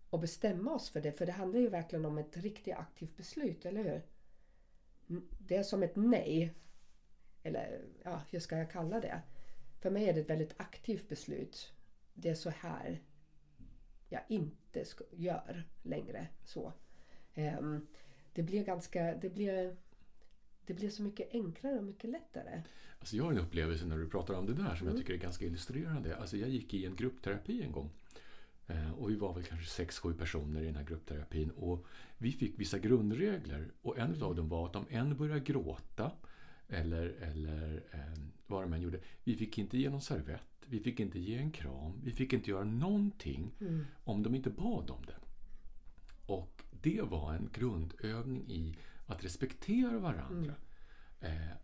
och bestämma oss för det. För det handlar ju verkligen om ett riktigt aktivt beslut, eller hur? Det är som ett nej. Eller ja, hur ska jag kalla det? För mig är det ett väldigt aktivt beslut. Det är så här jag inte gör längre. Så. Det blir ganska... Det blir, det blir så mycket enklare och mycket lättare. Alltså jag har en upplevelse när du pratar om det där som jag tycker är ganska illustrerande. Alltså jag gick i en gruppterapi en gång. Och vi var väl kanske 6-7 personer i den här gruppterapin. Och vi fick vissa grundregler. Och en av dem var att om en började gråta eller vad de än gjorde. Vi fick inte ge någon servett. Vi fick inte ge en kram. Vi fick inte göra någonting om de inte bad om det. Och det var en grundövning i att respektera varandra.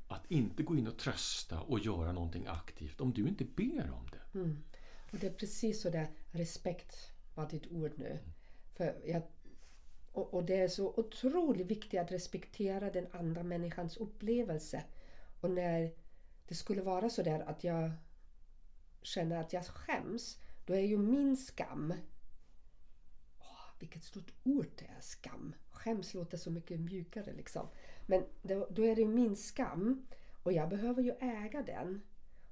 Att inte gå in och trösta och göra någonting aktivt om du inte ber om det. Mm. Och det är precis så där, respekt var ditt ord nu. Mm. Och det är så otroligt viktigt att respektera den andra människans upplevelse. Och när det skulle vara så där att jag känner att jag skäms, då är ju min skam. Vilket stort ord det är, skam. Skäms låter så mycket mjukare liksom. Men då är det min skam och jag behöver ju äga den.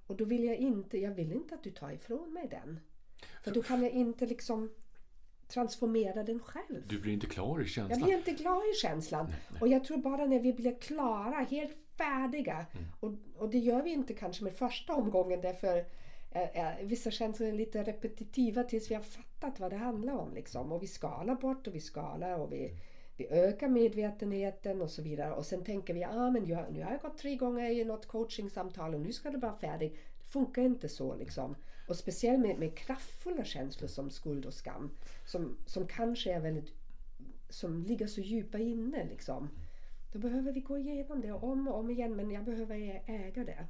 Och då vill jag vill inte att du tar ifrån mig den. För då kan jag inte liksom transformera den själv. Du blir inte klar i känslan. Jag blir inte klar i känslan. Nej. Och jag tror bara när vi blir klara, helt färdiga. Mm. Och det gör vi inte kanske med första omgången därför vissa känslor är lite repetitiva tills vi har fattat vad det handlar om liksom. Och vi skalar bort och vi skalar och vi ökar medvetenheten och så vidare. Och sen tänker vi, nu har jag gått 3 gånger i något coachingsamtal och nu ska det vara färdigt. Det funkar inte så liksom. Och speciellt med kraftfulla känslor som skuld och skam som kanske är väldigt, som ligger så djupa inne liksom. Då behöver vi gå igenom det och om igen, men jag behöver äga det.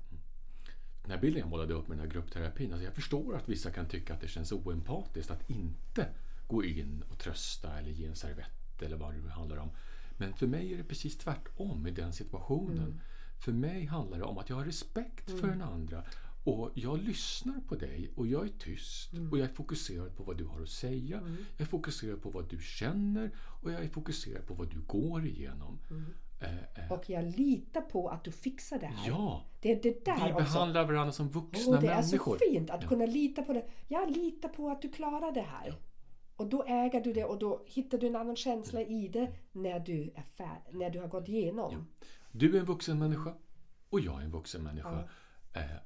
När bilden jag målade upp med den här gruppterapin, alltså jag förstår att vissa kan tycka att det känns oempatiskt att inte gå in och trösta eller ge en servett eller vad det handlar om. Men för mig är det precis tvärtom i den situationen. Mm. För mig handlar det om att jag har respekt för den andra och jag lyssnar på dig och jag är tyst och jag är fokuserad på vad du har att säga. Mm. Jag är fokuserad på vad du känner och jag är fokuserad på vad du går igenom. Mm. Och jag litar på att du fixar det här. Ja, det är det där vi behandlar också varandra som vuxna människor. Det är så fint att kunna lita på det. Jag litar på att du klarar det här. Ja. Och då äger du det och då hittar du en annan känsla i det när du har gått igenom. Ja. Du är en vuxen människa och jag är en vuxen människa. Ja.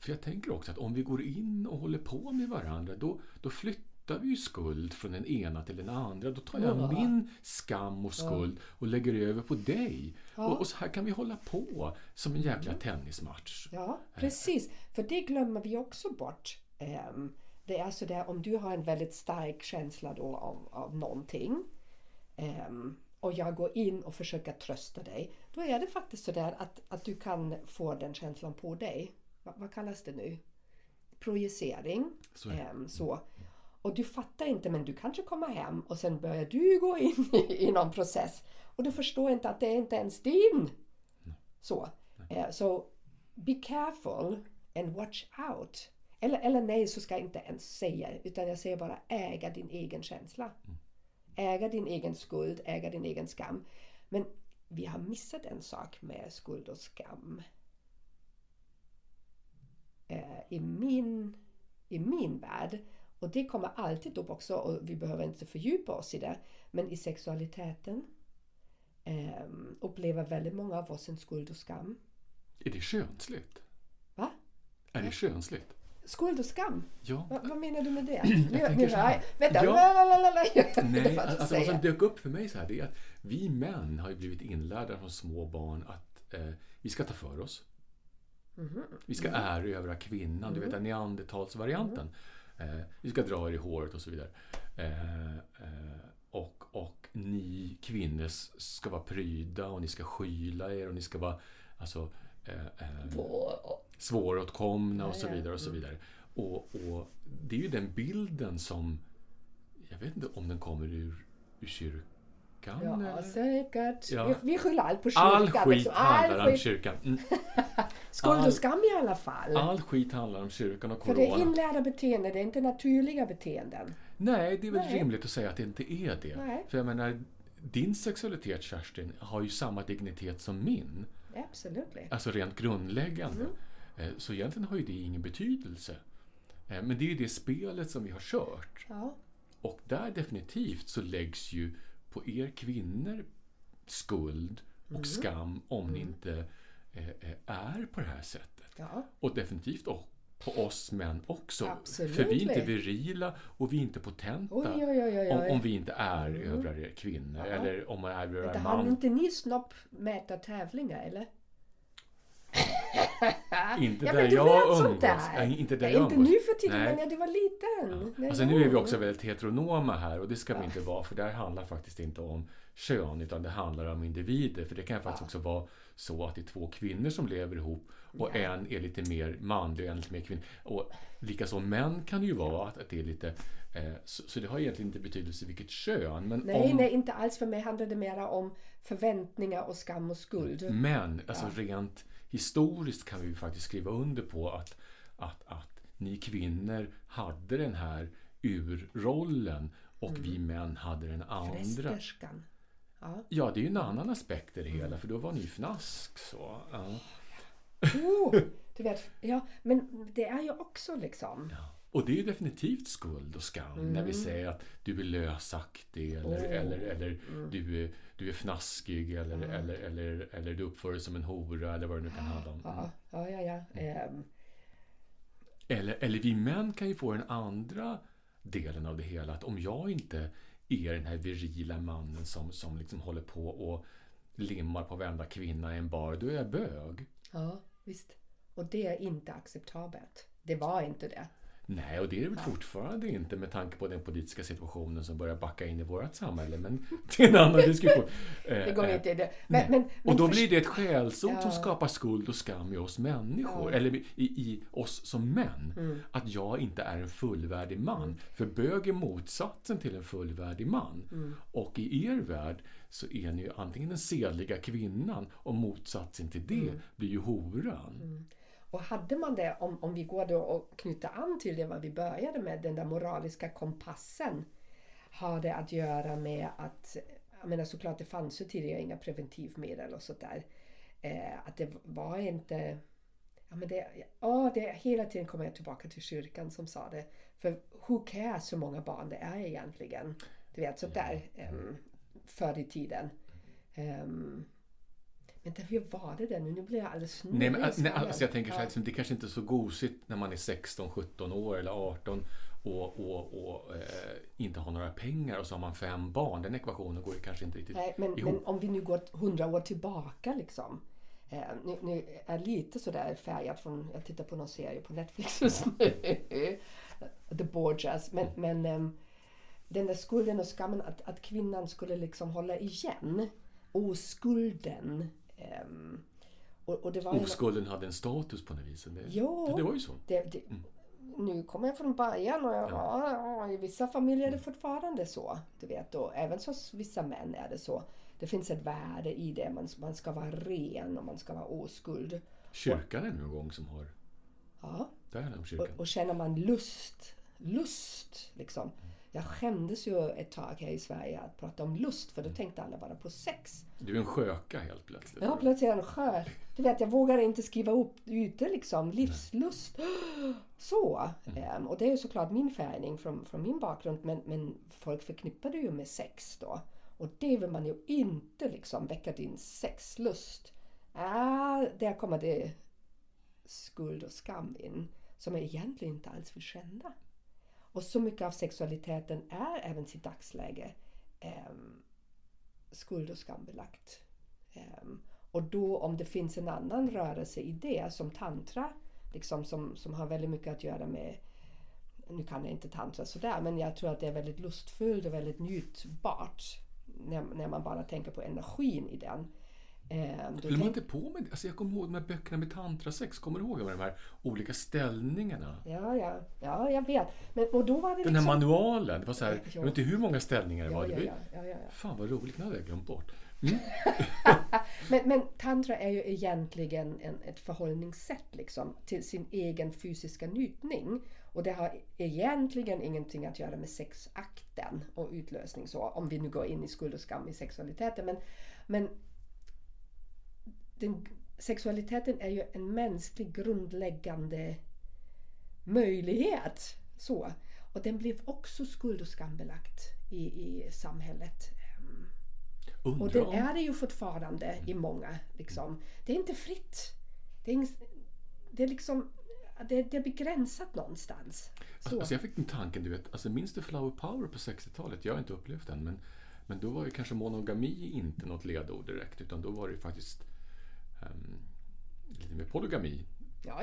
För jag tänker också att om vi går in och håller på med varandra då flyttar vi ju skuld från den ena till den andra. Då tar jag min skam och skuld och lägger över på dig. Ja. Och så här kan vi hålla på som en jäkla tennismatch. Ja, precis. För det glömmer vi också bort. Det är så där, om du har en väldigt stark känsla då av någonting och jag går in och försöker trösta dig, då är det faktiskt så där att du kan få den känslan på dig. Vad kallas det nu? Projicering. Så. Och du fattar inte, men du kanske kommer hem och sen börjar du gå in i någon process. Och du förstår inte att det är inte ens din. Så. So be careful and watch out. Eller nej, så ska jag inte ens säga. Utan jag säger bara äga din egen känsla. Mm. Äga din egen skuld, äga din egen skam. Men vi har missat en sak med skuld och skam. I min värld. Och det kommer alltid upp också och vi behöver inte fördjupa oss i det. Men i sexualiteten upplever väldigt många av oss en skuld och skam. Är det könsligt? Va? Är det könsligt? Skuld och skam? Ja. Vad menar du med det? Vänta. Nej, alltså vad som dök upp för mig så här, det är att vi män har ju blivit inlärda från små barn att vi ska ta för oss. Mm-hmm. Vi ska erövra kvinnan, du vet den neandertalsvarianten. Vi ska dra er i håret och så vidare. Och ni kvinnor ska vara pryda och ni ska skyla er och ni ska vara svåråtkomna och så vidare. Och det är ju den bilden som, jag vet inte om den kommer ur kyrkan. Ja, eller? Säkert. Ja. Vi skyller allt på kyrkan. All skit handlar om kyrkan. Mm. Skuld och skam i alla fall. All skit handlar om kyrkan och corona. För det är inlärda beteenden, det är inte naturliga beteenden. Nej, det är väl rimligt att säga att det inte är det. Nej. För jag menar, din sexualitet, Kerstin, har ju samma dignitet som min. Absolut. Alltså rent grundläggande. Mm. Så egentligen har ju det ingen betydelse. Men det är ju det spelet som vi har kört. Ja. Och där definitivt så läggs ju på er kvinnor skuld och skam om ni inte är på det här sättet. Ja. Och definitivt på oss män också. Absolut. För vi är inte virila och vi är inte potenta. Om vi inte är övriga kvinnor eller om man är övriga man. Har inte ni snoppmäta tävlingar eller? Inte där jag umgås. Nej, inte där jag umgås. Inte nu för tiden, men när du var liten. Ja. Alltså nu är vi också väldigt heteronoma här och det ska vi inte vara, för det här handlar faktiskt inte om kön utan det handlar om individer. För det kan faktiskt också vara så att det är två kvinnor som lever ihop och en är lite mer manlig och en lite mer kvinnlig. Och likaså män kan det ju vara att det är lite... Så det har egentligen inte betydelse vilket kön. Men nej, inte alls. För mig handlar det mera om förväntningar och skam och skuld. Men alltså rent historiskt kan vi ju faktiskt skriva under på att ni kvinnor hade den här urrollen och vi män hade den andra. Frästerskan. Ja, det är ju en annan aspekt i det hela, för då var ni fnask så. Ja. Du vet, men det är ju också liksom... Ja. Och det är ju definitivt skuld och skam när vi säger att du är lösaktig eller du är fnaskig eller du uppför dig som en hora eller vad det nu kan handla om. Eller vi män kan ju få den andra delen av det hela, att om jag inte är den här virila mannen som liksom håller på och limmar på varenda kvinna i en bar, då är jag bög. Ja, visst. Och det är inte acceptabelt. Det var inte det. Nej, och det är det väl fortfarande inte med tanke på den politiska situationen som börjar backa in i vårt samhälle, men det är en annan diskussion. Det går inte i det. Men och då blir det ett skällsord som skapar skuld och skam i oss människor, eller i oss som män, att jag inte är en fullvärdig man. För bög är motsatsen till en fullvärdig man. Och i er värld så är ni ju antingen den sedliga kvinnan och motsatsen till det blir ju horan. Och hade man det, om vi går då och knyter an till det vad vi började med, den där moraliska kompassen, har det att göra med att, jag menar såklart det fanns ju tidigare inga preventivmedel och sådär, att det var inte, hela tiden kommer jag tillbaka till kyrkan som sa det, för who cares hur många barn det är egentligen, du vet sådär, förr i tiden. Men hur var det där nu? Nu blir jag alldeles snurrig. Nej, alltså jag tänker så här, liksom, det är kanske inte är så gosigt när man är 16, 17 år eller 18 och inte har några pengar och så har man 5 barn. Den ekvationen går ju kanske inte riktigt ihop. Men om vi nu går 100 år tillbaka liksom. Nu är lite sådär färgat från, jag tittar på någon serie på Netflix just nu. The Borgias. Men den där skulden och skammen att kvinnan skulle liksom hålla igen. Oskulden. Och det var oskulden hade en status på något vis. Det var ju så. Nu kommer jag från Bayern och i vissa familjer är det fortfarande så. Du vet, och även så vissa män är det så. Det finns ett värde i det. Man ska vara ren och man ska vara oskuld. Kyrkan är en gång som har... Ja. Där om kyrkan. Och känner man lust liksom. Jag skämdes ju ett tag här i Sverige att prata om lust, för då tänkte alla bara på sex. Du är en sköka helt plötsligt. Ja, plötsligt är en skör. Du vet, jag vågar inte skriva upp ute liksom. Livslust. Så. Och det är ju såklart min färgning från min bakgrund. Men folk förknippar det ju med sex då. Och det vill man ju inte liksom väcka din sexlust. Där kommer det skuld och skam in. Som jag egentligen inte alls vill känna. Och så mycket av sexualiteten är även i dagsläge skuld och skambelagt. Och då om det finns en annan rörelse i det som tantra, liksom, som har väldigt mycket att göra med, nu kan jag inte tantra sådär, men jag tror att det är väldigt lustfullt och väldigt njutbart när man bara tänker på energin i den. Man inte på med, alltså jag kommer ihåg de här böckerna med tantrasex, kommer du ihåg med de här olika ställningarna? Ja, jag vet. Men, och då var det den här manualen, det var så här, jag vet inte hur många ställningar det var. Fan vad roligt, när jag glömt bort. Men tantra är ju egentligen ett förhållningssätt liksom, till sin egen fysiska njutning. Och det har egentligen ingenting att göra med sexakten och utlösning så, om vi nu går in i skuld och skam i sexualiteten. Men sexualiteten är ju en mänsklig grundläggande möjlighet. Så. Och den blev också skuld- och skambelagt i samhället. Undra. Och det är det ju fortfarande i många. Liksom. Det är inte fritt. Det är liksom... Det är begränsat någonstans. Så. Alltså jag fick den tanken, du vet, alltså minns du Flower Power på 60-talet? Jag har inte upplevt den, men då var ju kanske monogami inte något ledord direkt, utan då var det faktiskt lite mer polygami. Ja.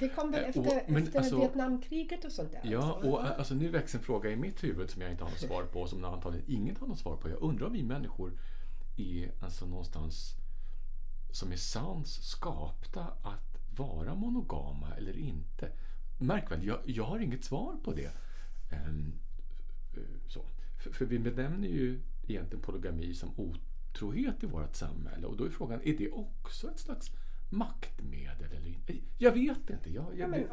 Det kom väl efter alltså, Vietnamkriget och sånt där. Ja, alltså. Och alltså, nu växer en fråga i mitt huvud som jag inte har något svar på, som antagligen ingen har något svar på. Jag undrar om vi människor är alltså någonstans som är sans skapta att vara monogama eller inte. Märk väl, jag har inget svar på det. Så. För vi benämner ju egentligen polygami som otrohet i vårt samhälle, och då är frågan, är det också ett slags maktmedel eller inte? Jag vet inte. Men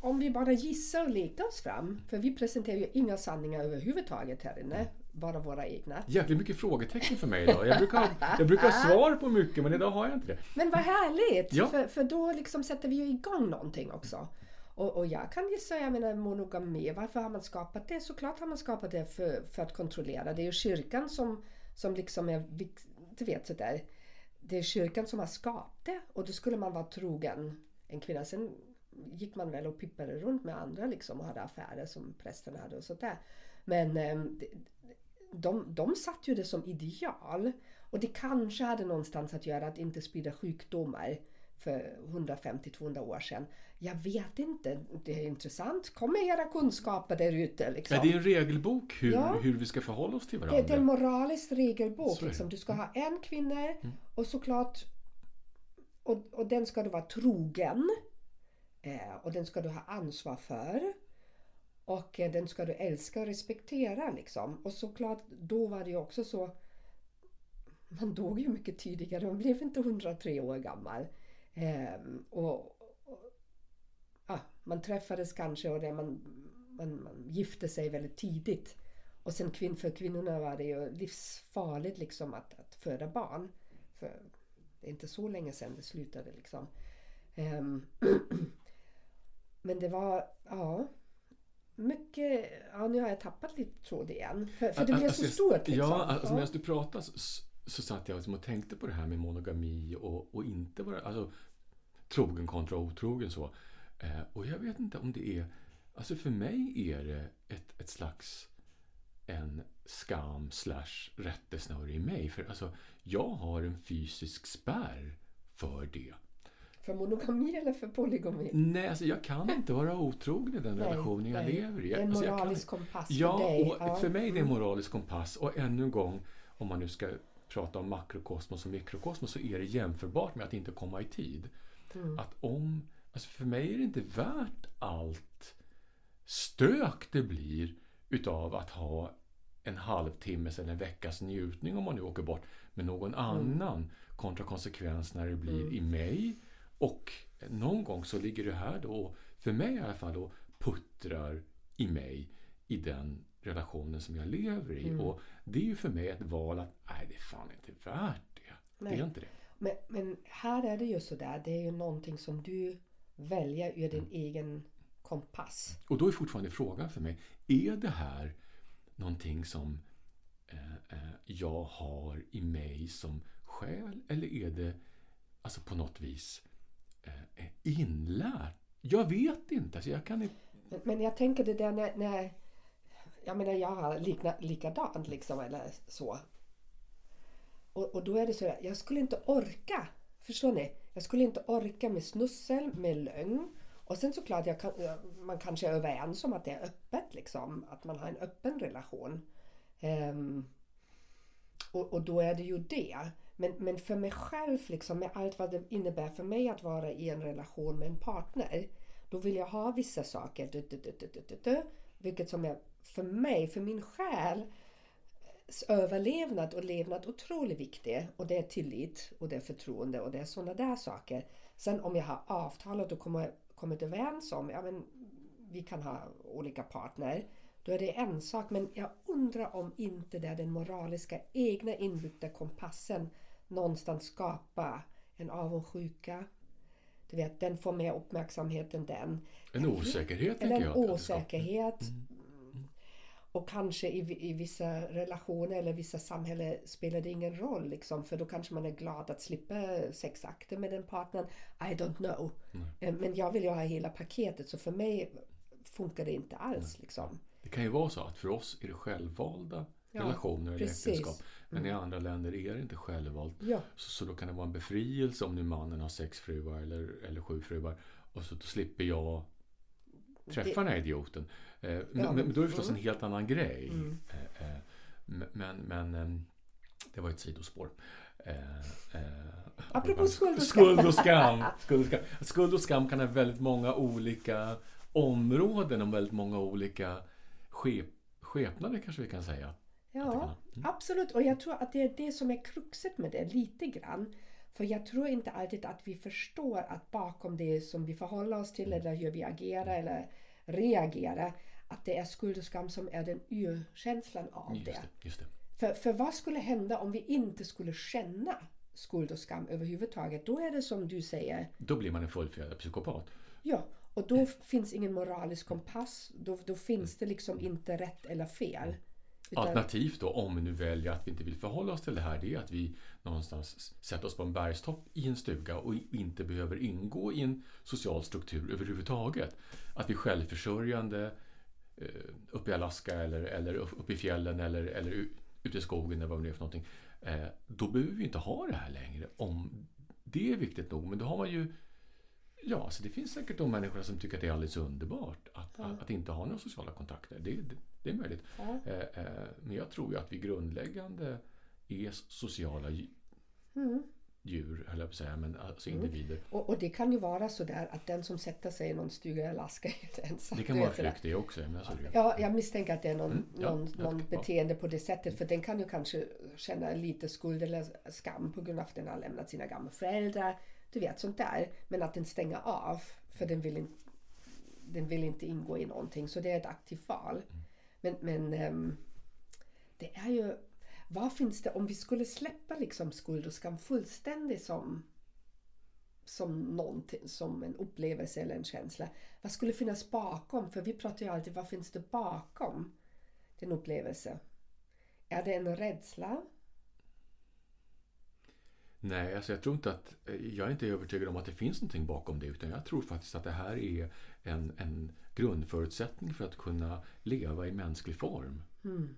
om vi bara gissar och letar oss fram, för vi presenterar ju inga sanningar överhuvudtaget här inne, bara våra egna. Jävligt mycket frågetecken för mig idag. Jag brukar svara på mycket, men idag har jag inte det. Men vad härligt, ja. för då liksom sätter vi ju igång någonting också. Och jag kan gissa, jag menar monogami, varför har man skapat det? Såklart har man skapat det för att kontrollera. Det är ju kyrkan som liksom är, du vet sådär, det är kyrkan som har skapat det, och då skulle man vara trogen en kvinna. Sen gick man väl och pippade runt med andra liksom, och hade affärer som prästerna hade och sådär. Men de satt ju det som ideal, och det kanske hade någonstans att göra att inte sprida sjukdomar för 150-200 år sedan. Jag vet inte, det är intressant. Kom med era kunskaper där ute. Liksom. Det är en regelbok hur vi ska förhålla oss till varandra. Det är en moralisk regelbok. Liksom. Du ska ha en kvinna och såklart, och den ska du vara trogen, och den ska du ha ansvar för. Och den ska du älska och respektera liksom. Och såklart, då var det ju också så, man dog ju mycket tidigare, man blev inte 103 år gammal. Man träffades kanske, och det, man gifte sig väldigt tidigt. Och sen för kvinnorna var det ju livsfarligt liksom, att föda barn. För det är inte så länge sedan det slutade liksom. Men det var, mycket, nu har jag tappat lite tråd igen. För det blev så stort liksom. Ja, alltså medan du pratade så satt jag liksom och tänkte på det här med monogami och inte vara alltså, trogen kontra otrogen så. Och jag vet inte om det är, alltså för mig är det ett slags en skam / rättesnöre i mig. För alltså, jag har en fysisk spärr för det. För monogami eller för polygami? Nej, alltså jag kan inte vara otrogen i den relationen jag lever i. Det är en moralisk kompass för dig. Och för mig det är en moralisk kompass. Och ännu en gång, om man nu ska prata om makrokosmos och mikrokosmos, så är det jämförbart med att inte komma i tid. Att alltså för mig är det inte värt allt stök det blir utav att ha en halvtimmes eller en veckas njutning, om man nu åker bort med någon annan, kontra konsekvens när det blir i mig. Och någon gång så ligger det här då, för mig i alla fall då, puttrar i mig i den relationen som jag lever i. Och det är ju för mig ett val att, nej det är fan inte värt det. Nej. Det är inte det. Men här är det ju sådär, det är ju någonting som du väljer ur din egen kompass. Och då är fortfarande frågan för mig, är det här någonting som jag har i mig som själ, eller är det alltså på något vis inlärt? Jag vet inte. Alltså jag kan inte... Men jag tänker det där när jag menar jag har likadant liksom eller så. Och då är det så där, jag skulle inte orka, förstår ni? Jag skulle inte orka med snussel, med lögn. Och sen såklart man kanske är överens om att det är öppet liksom, att man har en öppen relation. Och då är det ju det. Men för mig själv, liksom, med allt vad det innebär för mig att vara i en relation med en partner, då vill jag ha vissa saker, vilket som är för mig, för min själs överlevnad och levnad otroligt viktig. Och det är tillit, och det är förtroende, och det är sådana där saker. Sen om jag har avtalat och kommit överens om, vi kan ha olika partner, då är det en sak, men jag undrar om inte det är den moraliska egna inbyggda kompassen någonstans skapa en avundsjuka. Du vet, den får mer uppmärksamhet än den. En osäkerhet. Eller en osäkerhet. Och kanske i vissa relationer eller vissa samhällen spelar det ingen roll. Liksom, för då kanske man är glad att slippa sexakter med den partnern. I don't know. Mm. Men jag vill ju ha hela paketet. Så för mig funkar det inte alls. Liksom. Det kan ju vara så att för oss är det självvalda relationer eller äktenskap. Men i andra länder är det inte självvalt. Ja. Så då kan det vara en befrielse om nu mannen har 6 fruar eller 7 fruar. Och så då slipper jag träffa den här idioten. Men då är det förstås en helt annan grej. Mm. Men det var ett sidospår. Apropå skuld och skam. Skuld och skam kan ha väldigt många olika områden och väldigt många olika skepnader kanske vi kan säga. Ja, absolut. Och jag tror att det är det som är kruxet med det lite grann. För jag tror inte alltid att vi förstår att bakom det som vi förhåller oss till eller hur vi agerar eller reagerar, att det är skuld och skam som är den urkänslan av det. Just det. För vad skulle hända om vi inte skulle känna skuld och skam överhuvudtaget? Då är det som du säger. Då blir man en fullfjädrad psykopat. Ja, och då finns ingen moralisk kompass. Då finns det liksom inte rätt eller fel. Alternativt då, om vi nu väljer att vi inte vill förhålla oss till det här, det är att vi någonstans sätter oss på en bergstopp i en stuga och inte behöver ingå i en social struktur överhuvudtaget. Att vi är självförsörjande uppe i Alaska eller uppe i fjällen eller ute i skogen eller vad det är för någonting. Då behöver vi inte ha det här längre om det är viktigt nog. Men då har man ju, ja, så det finns säkert de människor som tycker att det är alldeles underbart att inte ha några sociala kontakter. Det är möjligt. Ja. Men jag tror ju att vi grundläggande är sociala djur, höll jag på att säga, men alltså individer. Och det kan ju vara så där att den som sätter sig i någon stuga i Alaska är inte ensam. Det kan vara flykt det också. Ja, jag misstänker att det är någon beteende på det sättet, för den kan ju kanske känna lite skuld eller skam på grund av att den har lämnat sina gamla föräldrar. Du vet, sånt där. Men att den stänger av, för den vill inte ingå i någonting. Så det är ett aktivt val. Men det är ju, vad finns det om vi skulle släppa liksom skuld och skam fullständigt som någonting, som en upplevelse eller en känsla? Vad skulle finnas bakom? För vi pratar ju alltid, vad finns det bakom den upplevelse? Är det en rädsla? Nej, alltså jag tror inte att, jag är inte övertygad om att det finns någonting bakom det, utan jag tror faktiskt att det här är en grundförutsättning för att kunna leva i mänsklig form. Mm.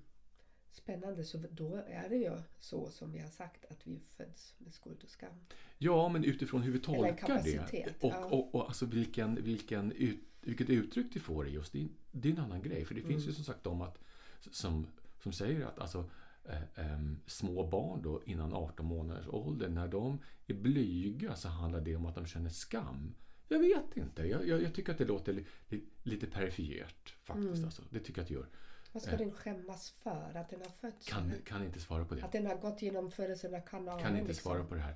Spännande, så då är det ju så som vi har sagt att vi föds med skuld och skam. Ja, men utifrån hur vi tolkar det och alltså vilket uttryck det får i just det är en annan grej, för det finns ju som sagt de som säger att alltså små barn då innan 18 månaders ålder, när de är blyga så handlar det om att de känner skam. Jag vet inte, jag tycker att det låter lite perifert faktiskt. Alltså. Det tycker jag att det gör. Vad ska den skämmas för? Att den har fötts? Kan inte svara på det. Att den har gått genom födelserna kanaler. Kan inte liksom svara på det här.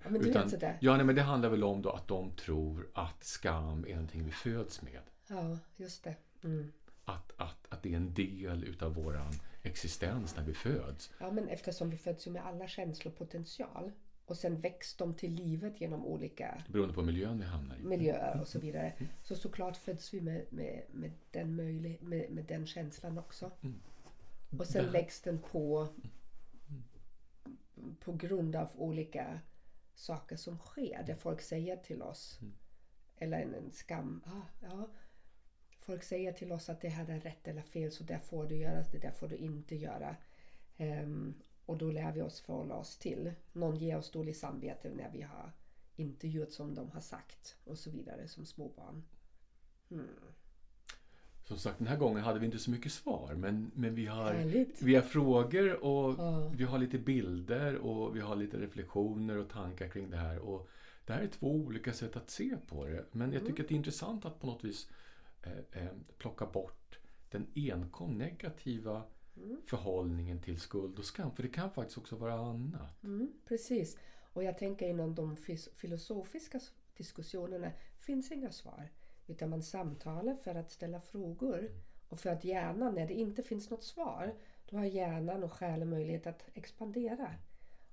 Ja, men men det handlar väl om då att de tror att skam är någonting vi föds med. Ja, just det. Mm. Att det är en del utav våran existens när vi föds. Ja, men eftersom vi föds ju med alla känslor och potential och sen väcks de till livet genom olika, beroende på miljön vi hamnar i. Miljöer och så vidare. Så såklart föds vi med den med den känslan också. Och sen läggs den på grund av olika saker som sker, där folk säger till oss eller en skam. Folk säger till oss att det här är rätt eller fel, så där får du göra, det där får du inte göra. Och då lär vi oss förhålla oss till. Någon ger oss dålig samvete när vi har inte gjort som de har sagt och så vidare som småbarn. Som sagt, den här gången hade vi inte så mycket svar, men vi har frågor och vi har lite bilder och vi har lite reflektioner och tankar kring det här. Och det här är 2 olika sätt att se på det, men jag tycker att det är intressant att på något vis plocka bort den enkom negativa förhållningen till skuld och skam, för det kan faktiskt också vara annat. Precis, och jag tänker inom de filosofiska diskussionerna finns inga svar, utan man samtalar för att ställa frågor och för att hjärnan, när det inte finns något svar, då har hjärnan och själen möjlighet att expandera.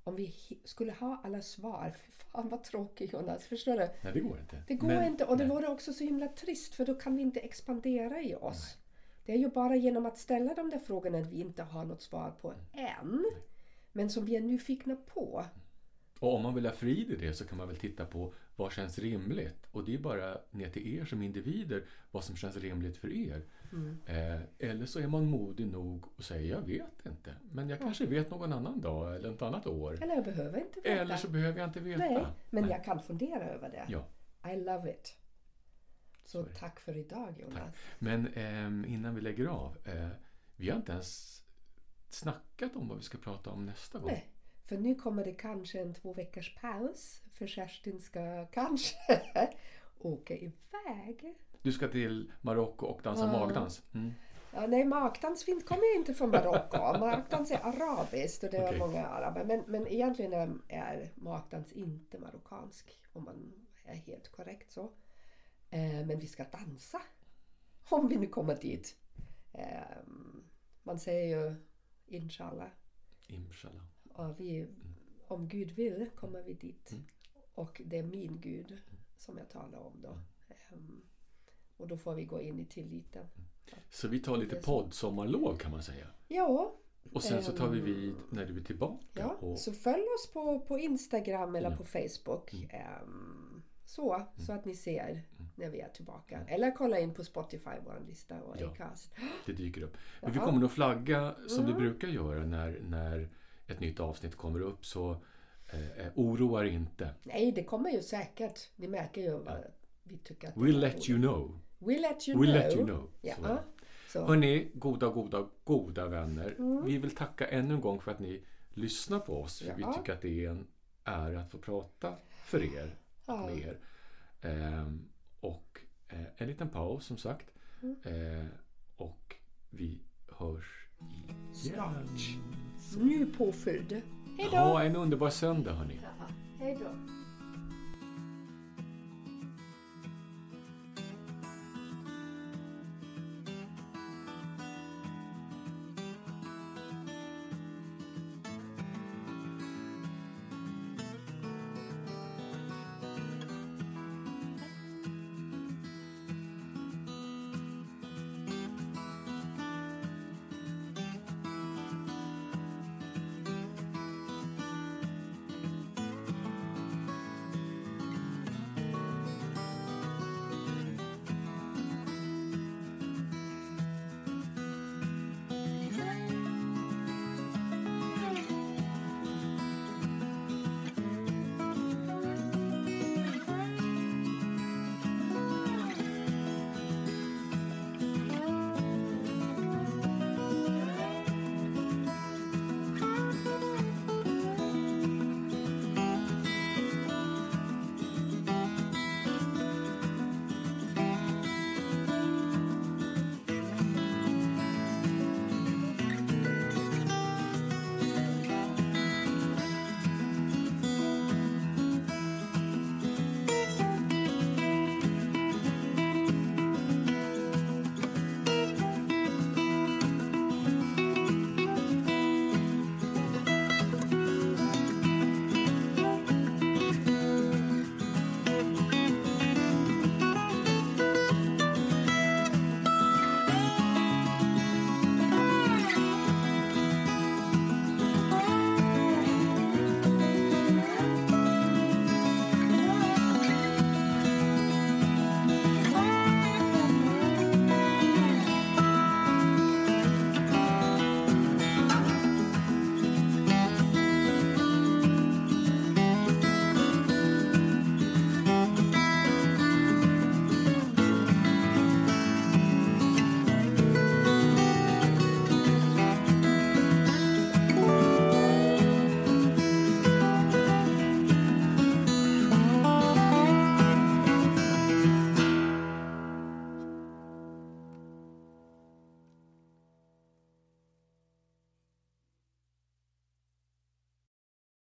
Om vi skulle ha alla svar, fan vad tråkigt, Jonas, förstår du? Nej, det går inte. Det går inte, och det vore också så himla trist, för då kan vi inte expandera i oss. Det är ju bara genom att ställa de där frågorna vi inte har något svar på än. Men som vi är nyfikna på. Och om man vill ha frid i det så kan man väl titta på vad känns rimligt. Och det är bara ner till er som individer vad som känns rimligt för er. Mm. Eller så är man modig nog och säger jag vet inte. Men jag kanske vet någon annan dag eller något annat år. Eller jag behöver inte veta. Eller så behöver jag inte veta. Nej, men jag kan fundera över det. Ja. I love it. Så tack för idag, Jonas. Tack. Men innan vi lägger av. Vi har inte ens snackat om vad vi ska prata om nästa gång. Nej. För nu kommer det kanske en 2 veckors paus. För Kerstin ska kanske åka iväg. Du ska till Marocko och dansa magdans. Mm. Ja, nej, magdans kommer inte från Marocko. Magdans är arabiskt och det är många araber. Men egentligen är magdans inte marockansk. Om man är helt korrekt så. Men vi ska dansa. Om vi nu kommer dit. Man säger ju inshallah. Inshallah. Och vi, om Gud vill, kommer vi dit. Mm. Och det är min Gud som jag talar om då. Och då får vi gå in i tilliten. Så vi tar lite poddsommarlov kan man säga. Ja. Och sen så tar vi vid när du är tillbaka. Ja, och... så följ oss på Instagram eller på Facebook. Så att ni ser när vi är tillbaka. Eller kolla in på Spotify, vår lista och IKAs. Det dyker upp. Men vi kommer att flagga som vi brukar göra när ett nytt avsnitt kommer upp, så oroa er inte. Nej, det kommer ju säkert. Ni märker ju vad vi tycker att We'll let you know. Ja. Så. Hörrni, goda vänner. Vi vill tacka ännu en gång för att ni lyssnar på oss. För vi tycker att det är en ära att få prata för er och med er. Och en liten paus som sagt. Och vi hörs snart. Nu påfylld. Hej då. Ha en underbar söndag, hörni. Hej då.